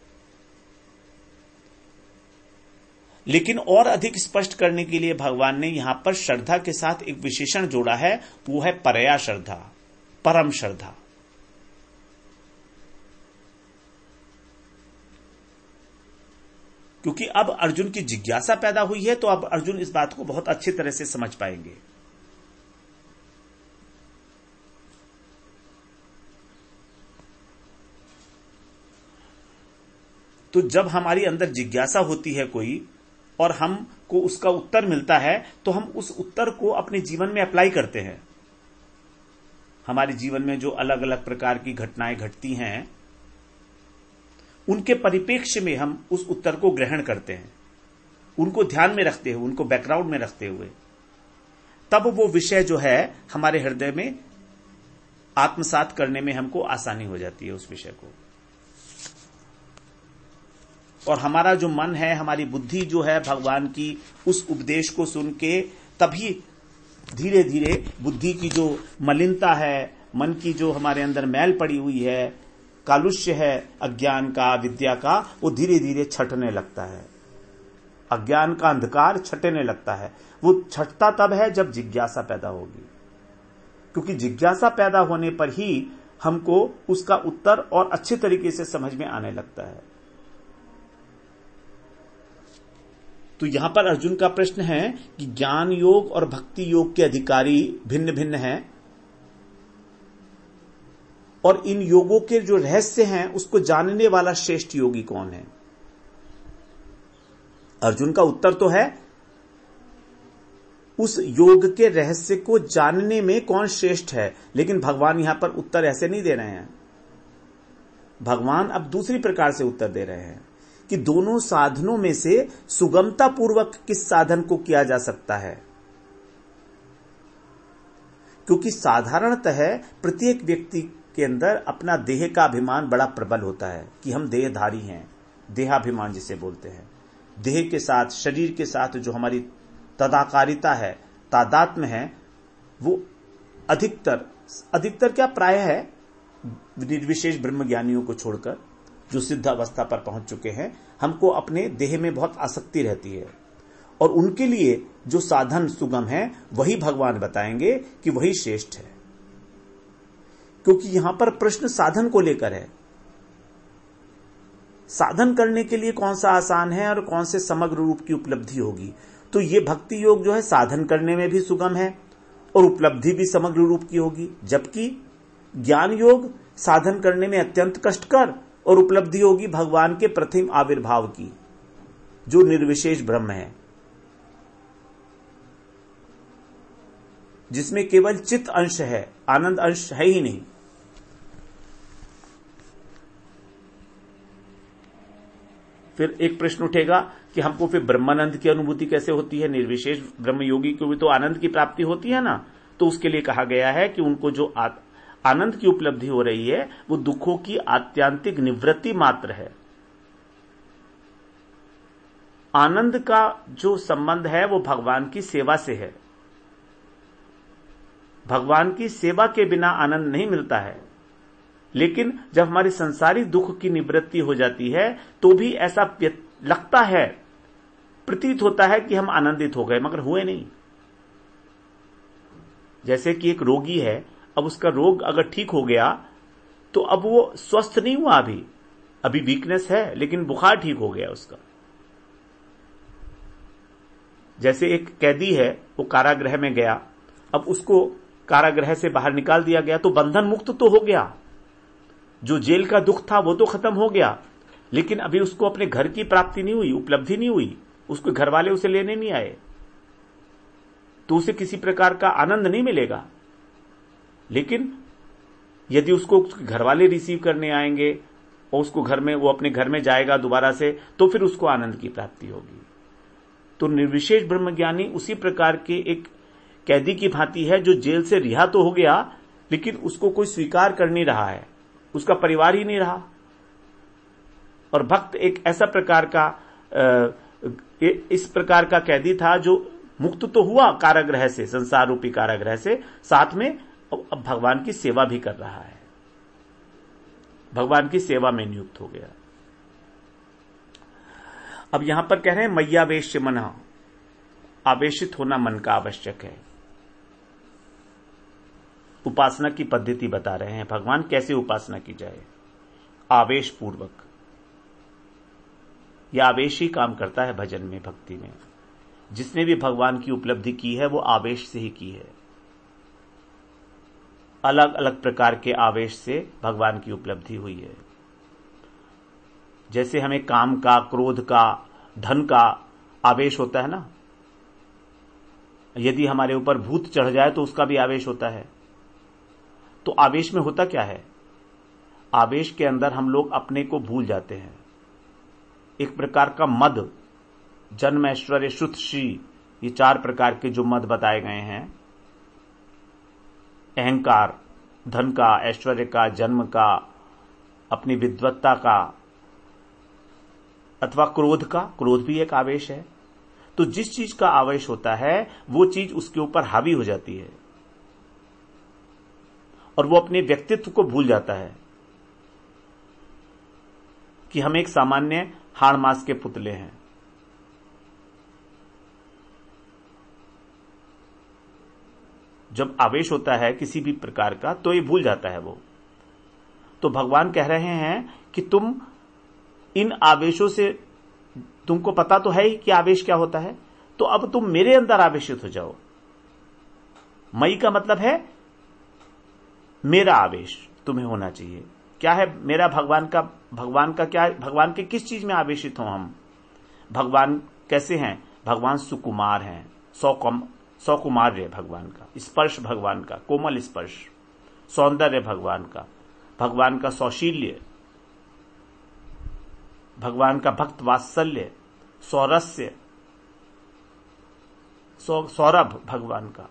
लेकिन और अधिक स्पष्ट करने के लिए भगवान ने यहां पर श्रद्धा के साथ एक विशेषण जोड़ा है, वो है परया श्रद्धा, परम श्रद्धा। क्योंकि अब अर्जुन की जिज्ञासा पैदा हुई है, तो अब अर्जुन इस बात को बहुत अच्छी तरह से समझ पाएंगे। तो जब हमारी अंदर जिज्ञासा होती है कोई और हमको उसका उत्तर मिलता है, तो हम उस उत्तर को अपने जीवन में अप्लाई करते हैं। हमारे जीवन में जो अलग अलग प्रकार की घटनाएं घटती हैं, उनके परिप्रेक्ष्य में हम उस उत्तर को ग्रहण करते हैं, उनको ध्यान में रखते हुए, उनको बैकग्राउंड में रखते हुए। तब वो विषय जो है हमारे हृदय में आत्मसात करने में हमको आसानी हो जाती है उस विषय को। और हमारा जो मन है, हमारी बुद्धि जो है, भगवान की उस उपदेश को सुन के तभी धीरे धीरे बुद्धि की जो मलिनता है, मन की जो हमारे अंदर मैल पड़ी हुई है, कालुष्य है अज्ञान का, विद्या का, वो धीरे धीरे छटने लगता है। अज्ञान का अंधकार छटने लगता है। वो छटता तब है जब जिज्ञासा पैदा होगी, क्योंकि जिज्ञासा पैदा होने पर ही हमको उसका उत्तर और अच्छे तरीके से समझ में आने लगता है। तो यहां पर अर्जुन का प्रश्न है कि ज्ञान योग और भक्ति योग के अधिकारी भिन्न भिन्न हैं, और इन योगों के जो रहस्य हैं उसको जानने वाला श्रेष्ठ योगी कौन है। अर्जुन का उत्तर तो है, उस योग के रहस्य को जानने में कौन श्रेष्ठ है। लेकिन भगवान यहां पर उत्तर ऐसे नहीं दे रहे हैं। भगवान अब दूसरी प्रकार से उत्तर दे रहे हैं कि दोनों साधनों में से सुगमता पूर्वक किस साधन को किया जा सकता है। क्योंकि साधारणतः प्रत्येक व्यक्ति के अंदर अपना देह का अभिमान बड़ा प्रबल होता है कि हम देहधारी हैं, देहाभिमान जिसे बोलते हैं। देह के साथ, शरीर के साथ जो हमारी तदाकारिता है, तादात्म्य है, वो अधिकतर क्या प्राय है, निर्विशेष ब्रह्मज्ञानियों को छोड़कर जो सिद्ध अवस्था पर पहुंच चुके हैं, हमको अपने देह में बहुत आसक्ति रहती है। और उनके लिए जो साधन सुगम है वही भगवान बताएंगे कि वही श्रेष्ठ है। क्योंकि यहां पर प्रश्न साधन को लेकर है। साधन करने के लिए कौन सा आसान है और कौन से समग्र रूप की उपलब्धि होगी। तो ये भक्ति योग जो है साधन करने में भी सुगम है और उपलब्धि भी समग्र रूप की होगी, जबकि ज्ञान योग साधन करने में अत्यंत कष्टकर और उपलब्धि होगी भगवान के प्रथम आविर्भाव की, जो निर्विशेष ब्रह्म है, जिसमें केवल चित्त अंश है, आनंद अंश है ही नहीं। फिर एक प्रश्न उठेगा कि हमको फिर ब्रह्मानंद की अनुभूति कैसे होती है। निर्विशेष ब्रह्मयोगी को भी तो आनंद की प्राप्ति होती है ना। तो उसके लिए कहा गया है कि उनको जो आनंद की उपलब्धि हो रही है वो दुखों की आत्यांतिक निवृत्ति मात्र है। आनंद का जो संबंध है वो भगवान की सेवा से है। भगवान की सेवा के बिना आनंद नहीं मिलता है। लेकिन जब हमारे संसारी दुख की निवृत्ति हो जाती है तो भी ऐसा लगता है, प्रतीत होता है कि हम आनंदित हो गए, मगर हुए नहीं। जैसे कि एक रोगी है, अब उसका रोग अगर ठीक हो गया तो अब वो स्वस्थ नहीं हुआ, अभी वीकनेस है, लेकिन बुखार ठीक हो गया उसका। जैसे एक कैदी है, वो कारागृह में गया, अब उसको कारागृह से बाहर निकाल दिया गया तो बंधन मुक्त तो हो गया, जो जेल का दुख था वो तो खत्म हो गया, लेकिन अभी उसको अपने घर की प्राप्ति नहीं हुई, उपलब्धि नहीं हुई, उसके घर वाले उसे लेने नहीं आए, तो उसे किसी प्रकार का आनंद नहीं मिलेगा। लेकिन यदि उसको घर वाले रिसीव करने आएंगे और उसको घर में, वो अपने घर में जाएगा दोबारा से, तो फिर उसको आनंद की प्राप्ति होगी। तो निर्विशेष ब्रह्मज्ञानी उसी प्रकार के एक कैदी की भांति है जो जेल से रिहा तो हो गया, लेकिन उसको कोई स्वीकार कर नहीं रहा है, उसका परिवार ही नहीं रहा। और भक्त एक ऐसा प्रकार का इस प्रकार का कैदी था जो मुक्त तो हुआ कारागृह से, संसार रूपी कारागृह से, साथ में अब भगवान की सेवा भी कर रहा है, भगवान की सेवा में नियुक्त हो गया। अब यहां पर कह रहे हैं मय्यावेश्य मना, आवेशित होना मन का आवश्यक है। उपासना की पद्धति बता रहे हैं भगवान कैसे उपासना की जाए, आवेश पूर्वक। यह आवेश ही काम करता है भजन में, भक्ति में। जिसने भी भगवान की उपलब्धि की है वो आवेश से ही की है। अलग अलग प्रकार के आवेश से भगवान की उपलब्धि हुई है। जैसे हमें काम का, क्रोध का, धन का आवेश होता है ना, यदि हमारे ऊपर भूत चढ़ जाए तो उसका भी आवेश होता है। तो आवेश में होता क्या है, आवेश के अंदर हम लोग अपने को भूल जाते हैं। एक प्रकार का मद, जन्म, ऐश्वर्य, श्रुतश्री, ये चार प्रकार के जो मद बताए गए हैं, अहंकार, धन का, ऐश्वर्य का, जन्म का, अपनी विद्वत्ता का, अथवा क्रोध का, क्रोध भी एक आवेश है। तो जिस चीज का आवेश होता है वो चीज उसके ऊपर हावी हो जाती है और वो अपने व्यक्तित्व को भूल जाता है कि हम एक सामान्य हाड़ मास के पुतले हैं। जब आवेश होता है किसी भी प्रकार का तो ये भूल जाता है वो। तो भगवान कह रहे हैं कि तुम इन आवेशों से, तुमको पता तो है ही कि आवेश क्या होता है, तो अब तुम मेरे अंदर आवेशित हो जाओ। मई का मतलब है मेरा आवेश तुम्हें होना चाहिए। क्या है मेरा, भगवान का। भगवान का क्या, भगवान के किस चीज में आवेशित हो हम। भगवान कैसे हैं, भगवान सुकुमार हैं, सौकुमार्य भगवान का, स्पर्श भगवान का, कोमल स्पर्श, सौंदर्य भगवान का, भगवान का सौशील्य, भगवान का भक्त वात्सल्य, सौरस्य, सौरभ भगवान का।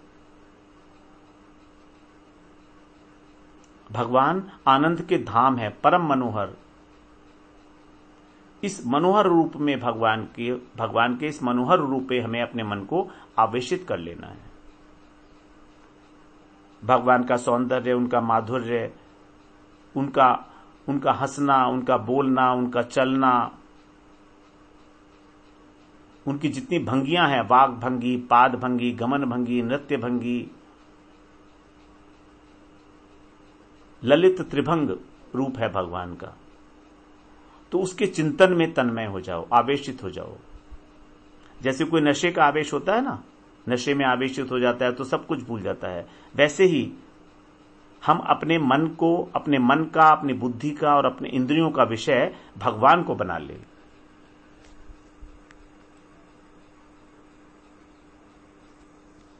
भगवान आनंद के धाम है, परम मनोहर। इस मनोहर रूप में भगवान के इस मनोहर रूप में हमें अपने मन को आवेशित कर लेना है। भगवान का सौंदर्य, उनका माधुर्य, उनका हंसना, उनका बोलना, उनका चलना, उनकी जितनी भंगियां हैं, वाग भंगी, पाद भंगी, गमन भंगी, नृत्य भंगी, ललित त्रिभंग रूप है भगवान का। तो उसके चिंतन में तन्मय हो जाओ, आवेशित हो जाओ। जैसे कोई नशे का आवेश होता है ना, नशे में आवेशित हो जाता है तो सब कुछ भूल जाता है, वैसे ही हम अपने मन को, अपने मन का, अपनी बुद्धि का और अपने इंद्रियों का विषय भगवान को बना ले।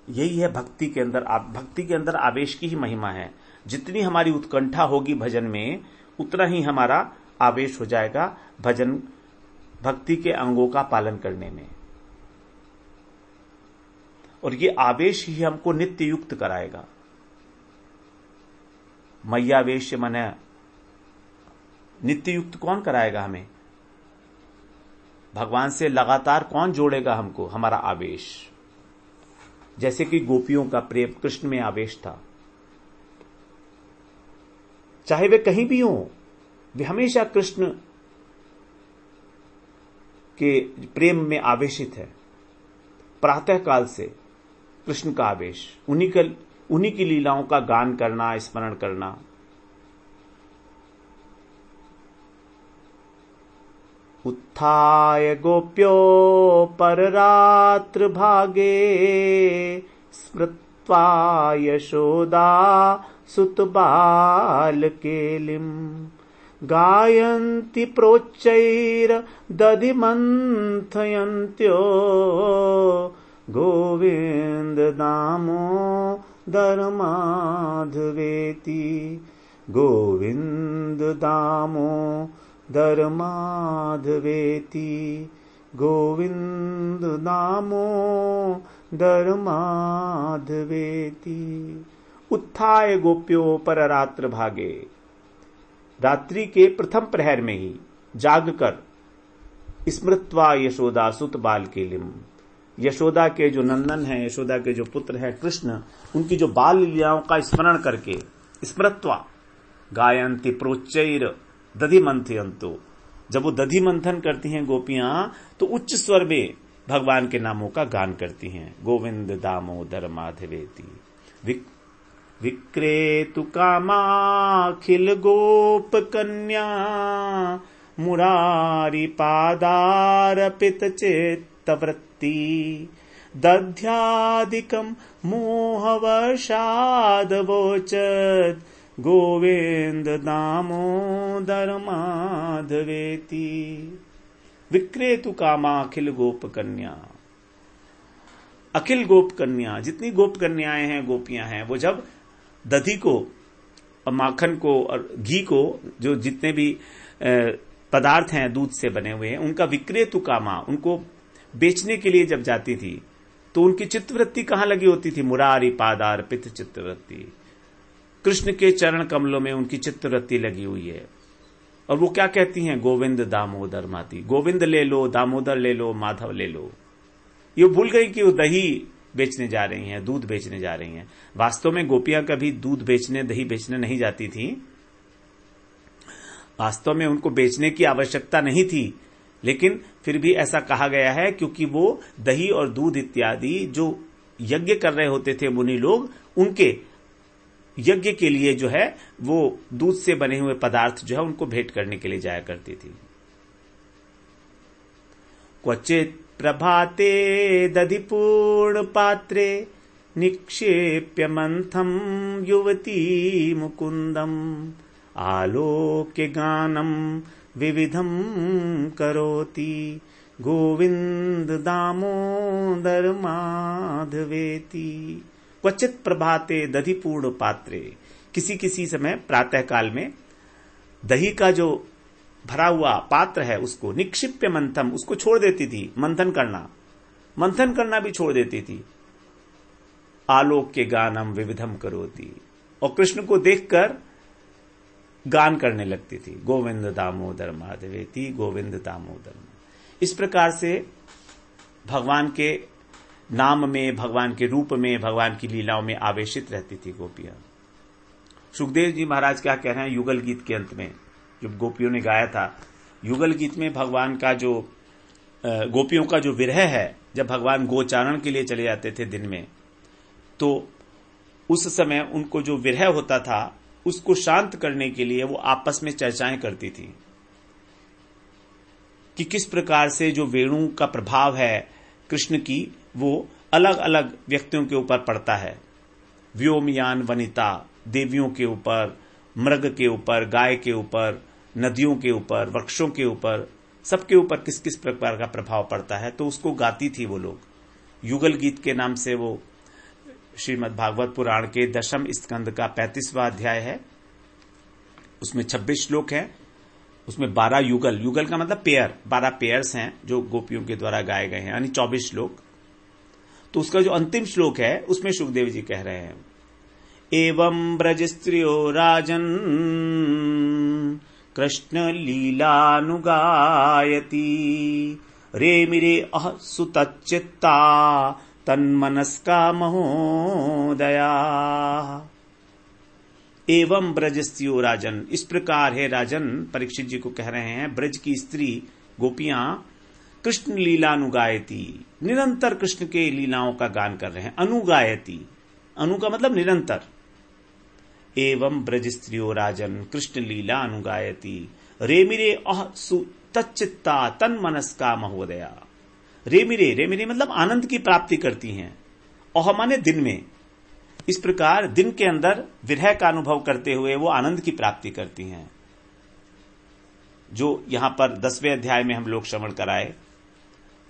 यही है भक्ति के अंदर, भक्ति के अंदर आवेश की ही महिमा है। जितनी हमारी उत्कंठा होगी भजन में, उतना ही हमारा आवेश हो जाएगा भजन, भक्ति के अंगों का पालन करने में। और ये आवेश ही हमको नित्य युक्त कराएगा। मय्यावेश मना, नित्य युक्त कौन कराएगा हमें, भगवान से लगातार कौन जोड़ेगा हमको, हमारा आवेश। जैसे कि गोपियों का प्रेम कृष्ण में आवेश था। चाहे वे कहीं भी हों, वे हमेशा कृष्ण के प्रेम में आवेशित है। प्रातः काल से कृष्ण का आवेश, उन्हीं की लीलाओं का गान करना, स्मरण करना। उत्थाय गोप्यो पररात्र भागे, स्मृत्वा यशोदा सुत बाल केलिम, गायन्ति प्रोच्चैर दधिमन्थयन्त्यो गोविन्द नामो धर्माधवेति, गोविन्द दामो धर्माधवेति, गोविन्द दामो धर्माधवेति। उत्थाय गोप्यो पररात्र भागे, रात्रि के प्रथम प्रहर में ही जागकर, स्मृत्वा यशोदा सुत बाल केलिम, यशोदा के जो नंदन हैं, यशोदा के जो पुत्र हैं कृष्ण, उनकी जो बाल लीलाओं का स्मरण करके, स्मृत्वा गायन्ति प्रोच्चैर दधि मंथयंतो, जब वो दधि मंथन करती हैं गोपियां तो उच्च स्वर में भगवान के नामों का गान करती हैं। गोविंद दामोदर माधवेति विक्रेतु कामाखिल गोप कन्या मुरारी पादारपित चेतवृत्ति दध्यादिकम मोहवशाद वोचत गोविंद दामोदर माधवेति। विक्रेतु कामा अखिल गोप कन्या, अखिल गोप कन्या, जितनी गोप कन्याएं हैं, गोपियां हैं, वो जब दधी को और माखन को और घी को, जो जितने भी पदार्थ हैं दूध से बने हुए हैं, उनका विक्रेतु कामा, उनको बेचने के लिए जब जाती थी तो उनकी चित्तवृत्ति कहाँ लगी होती थी? मुरारी पादार पित चित्तवृत्ति, कृष्ण के चरण कमलों में उनकी चित्तवृत्ति लगी हुई है। और वो क्या कहती हैं? गोविंद दामोदर माती, गोविंद ले लो, दामोदर ले लो, माधव ले लो। ये भूल गई कि वो दही बेचने जा रही हैं, दूध बेचने जा रही हैं। वास्तव में गोपियां कभी दूध बेचने, दही बेचने नहीं जाती थी, वास्तव में उनको बेचने की आवश्यकता नहीं थी, लेकिन फिर भी ऐसा कहा गया है क्योंकि वो दही और दूध इत्यादि जो यज्ञ कर रहे होते थे मुनि लोग, उनके यज्ञ के लिए जो है वो दूध से बने हुए पदार्थ जो है उनको भेंट करने के लिए जाया करती थी। क्वचित प्रभाते दधिपूर्ण पात्रे निक्षेप्य मंथम युवती मुकुंदम आलोक्य गानम विविधम करोति गोविंद दामोदर माधवेति। क्वचित प्रभाते दधिपूर्ण पात्रे, किसी किसी समय प्रातः काल में दही का जो भरा हुआ पात्र है उसको, निक्षिप्य मंथम, उसको छोड़ देती थी, मंथन करना भी छोड़ देती थी। आलोक्य गानम विविधम करोति, और कृष्ण को देखकर गान करने लगती थी, गोविंद दामोदर माधवेति, गोविंद दामोदर। इस प्रकार से भगवान के नाम में, भगवान के रूप में, भगवान की लीलाओं में आवेशित रहती थी गोपियां। सुखदेव जी महाराज क्या कह रहे हैं युगल गीत के अंत में, जब गोपियों ने गाया था युगल गीत में, भगवान का जो गोपियों का जो विरह है, जब भगवान गोचारण के लिए चले जाते थे दिन में, तो उस समय उनको जो विरह होता था उसको शांत करने के लिए वो आपस में चर्चाएं करती थी कि किस प्रकार से जो वेणु का प्रभाव है कृष्ण की, वो अलग अलग व्यक्तियों के ऊपर पड़ता है। व्योमयान वनिता, देवियों के ऊपर, मृग के ऊपर, गाय के ऊपर, नदियों के ऊपर, वृक्षों के ऊपर, सबके ऊपर किस किस प्रकार का प्रभाव पड़ता है, तो उसको गाती थी वो लोग। युगल गीत के नाम से वो श्रीमद्भागवत पुराण के 10वें स्कंद का 35वां अध्याय है, उसमें 26 श्लोक हैं, उसमें 12 युगल, युगल का मतलब पेयर, 12 पेयर्स हैं जो गोपियों के द्वारा गाए गए हैं, यानी 24 श्लोक। तो उसका जो अंतिम श्लोक है उसमें सुखदेव जी कह रहे हैं एवं ब्रज स्त्रियो राजन कृष्ण लीलानुगायती रेमिरे अह सुतच्चित्ता तन्मनस्का महोदया। एवं ब्रज स्त्रियो राजन, इस प्रकार है राजन, परीक्षित जी को कह रहे हैं, ब्रज की स्त्री गोपियां कृष्ण लीलानुगायती, निरंतर कृष्ण के लीलाओं का गान कर रहे हैं। अनुगायती, अनु का मतलब निरंतर। एवं ब्रज स्त्रियो राजन कृष्ण लीला अनुगायती रेमिरे अह सुतच्चित्ता तन्मनस्का महोदया। रेमिरे, रेमिरे मतलब आनंद की प्राप्ति करती हैं, अह माने दिन में, इस प्रकार दिन के अंदर विरह का अनुभव करते हुए वो आनंद की प्राप्ति करती हैं, जो यहां पर 10वें अध्याय में हम लोग श्रवण कराए।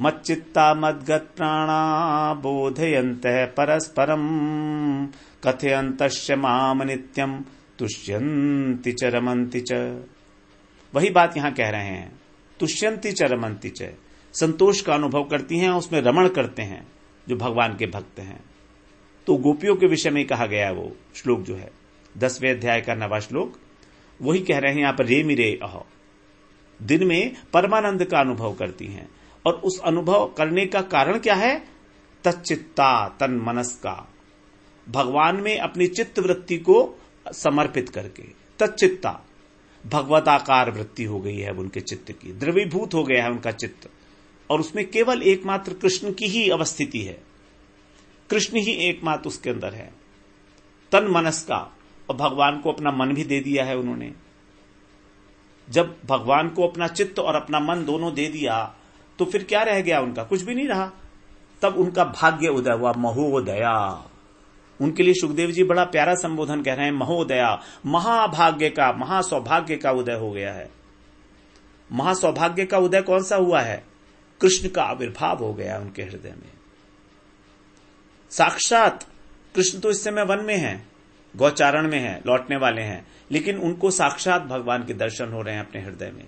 मच्चित्ता मद्गत प्राणा बोधयन्तः परस्परम कथयन्तस्य माम नित्यम तुष्यन्ति च रमन्ति च। वही बात यहां कह रहे हैं, तुष्यन्ति च रमन्ति च, संतोष का अनुभव करती हैं, उसमें रमण करते हैं जो भगवान के भक्त हैं। तो गोपियों के विषय में कहा गया है वो श्लोक जो है 10वें अध्याय का 9वां श्लोक, वही कह रहे हैं यहां पर रेमिरे अहो, दिन में परमानंद का अनुभव करती हैं। और उस अनुभव करने का कारण क्या है? तच्चित्ता तन मनस का, भगवान में अपनी चित्त वृत्ति को समर्पित करके, तच्चित्ता भगवताकार वृत्ति हो गई है उनके चित्त की, द्रवीभूत हो गया है उनका चित्त, और उसमें केवल एकमात्र कृष्ण की ही अवस्थिति है, कृष्ण ही एकमात्र उसके अंदर है। तन मनस का, और भगवान को अपना मन भी दे दिया है उन्होंने। जब भगवान को अपना चित्त और अपना मन दोनों दे दिया तो फिर क्या रह गया उनका? कुछ भी नहीं रहा। तब उनका भाग्य उदय हुआ, महोदया। उनके लिए सुखदेव जी बड़ा प्यारा संबोधन कह रहे हैं, महोदया, महाभाग्य का, महासौभाग्य का उदय हो गया है। महासौभाग्य का उदय कौन सा हुआ है? कृष्ण का आविर्भाव हो गया उनके हृदय में। साक्षात कृष्ण तो इस समय वन में है, गौचारण में है, लौटने वाले हैं, लेकिन उनको साक्षात भगवान के दर्शन हो रहे हैं अपने हृदय में।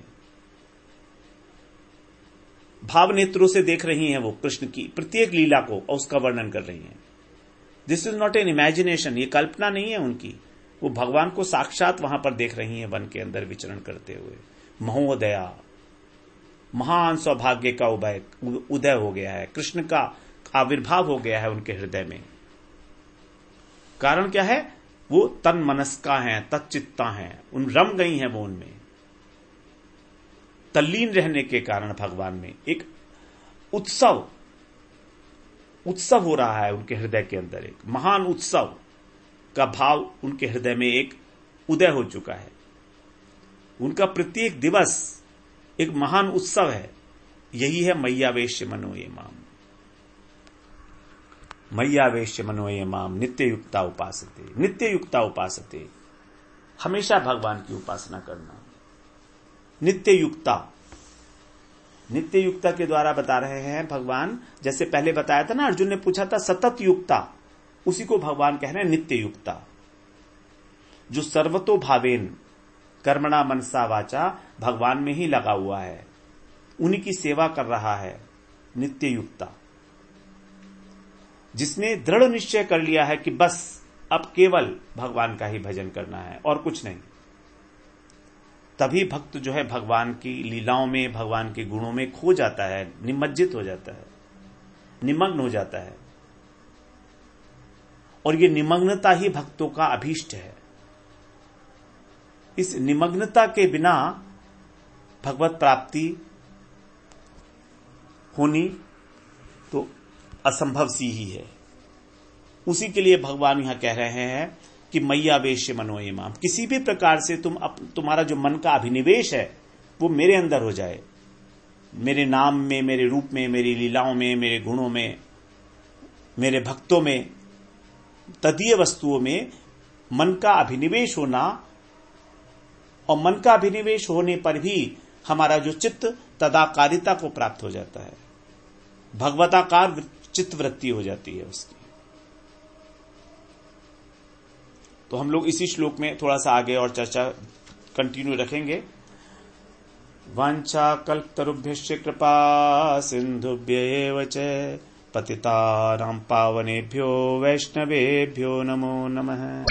भाव नेत्रों से देख रही हैं वो कृष्ण की प्रत्येक लीला को और उसका वर्णन कर रही हैं। This is not an imagination, ये कल्पना नहीं है उनकी, वो भगवान को साक्षात वहां पर देख रही हैं वन के अंदर विचरण करते हुए। महोदया, महान सौभाग्य का उदय हो गया है, कृष्ण का आविर्भाव हो गया है उनके हृदय में। कारण क्या है? वो तन मनस्का हैं, तच्चित्ता हैं, उन रम गई हैं वो, उनमें तल्लीन रहने के कारण भगवान में एक उत्सव उत्सव हो रहा है उनके हृदय के अंदर, एक महान उत्सव का भाव उनके हृदय में एक उदय हो चुका है। उनका प्रत्येक दिवस एक महान उत्सव है। यही है मय्यावेश्य मनो ये माम, मय्यावेश्य मनो ये माम नित्य युक्ता उपासते, नित्य युक्ता उपासते, हमेशा भगवान की उपासना करना। नित्य युक्ता, नित्य युक्ता के द्वारा बता रहे हैं भगवान, जैसे पहले बताया था ना, अर्जुन ने पूछा था सतत युक्ता, उसी को भगवान कह रहे हैं नित्य युक्ता। जो सर्वतो भावेन कर्मणा मनसा वाचा, भगवान में ही लगा हुआ है, उन्हीं की सेवा कर रहा है, नित्य युक्ता। जिसने दृढ़ निश्चय कर लिया है कि बस अब केवल भगवान का ही भजन करना है और कुछ नहीं, तभी भक्त जो है भगवान की लीलाओं में, भगवान के गुणों में खो जाता है, निमज्जित हो जाता है, निमग्न हो जाता है। और ये निमग्नता ही भक्तों का अभीष्ट है। इस निमग्नता के बिना भगवत प्राप्ति होनी तो असंभव सी ही है। उसी के लिए भगवान यहां कह रहे हैं कि मय्यावेश्य मनो ये माम, किसी भी प्रकार से तुम्हारा जो मन का अभिनिवेश है वो मेरे अंदर हो जाए, मेरे नाम में, मेरे रूप में, मेरी लीलाओं में, मेरे गुणों में, मेरे भक्तों में, तदीय वस्तुओं में मन का अभिनिवेश होना। और मन का अभिनिवेश होने पर भी हमारा जो चित्त तदाकारिता को प्राप्त हो जाता है, भगवताकार चित्त वृत्ति हो जाती है उसकी। तो हम लोग इसी श्लोक में थोड़ा सा आगे और चर्चा कंटिन्यू रखेंगे। वांछा कल्पतरुभ्यश्च कृपा सिंधुभ्य एव च पतितानां पावनेभ्यो वैष्णवेभ्यो नमो नमः।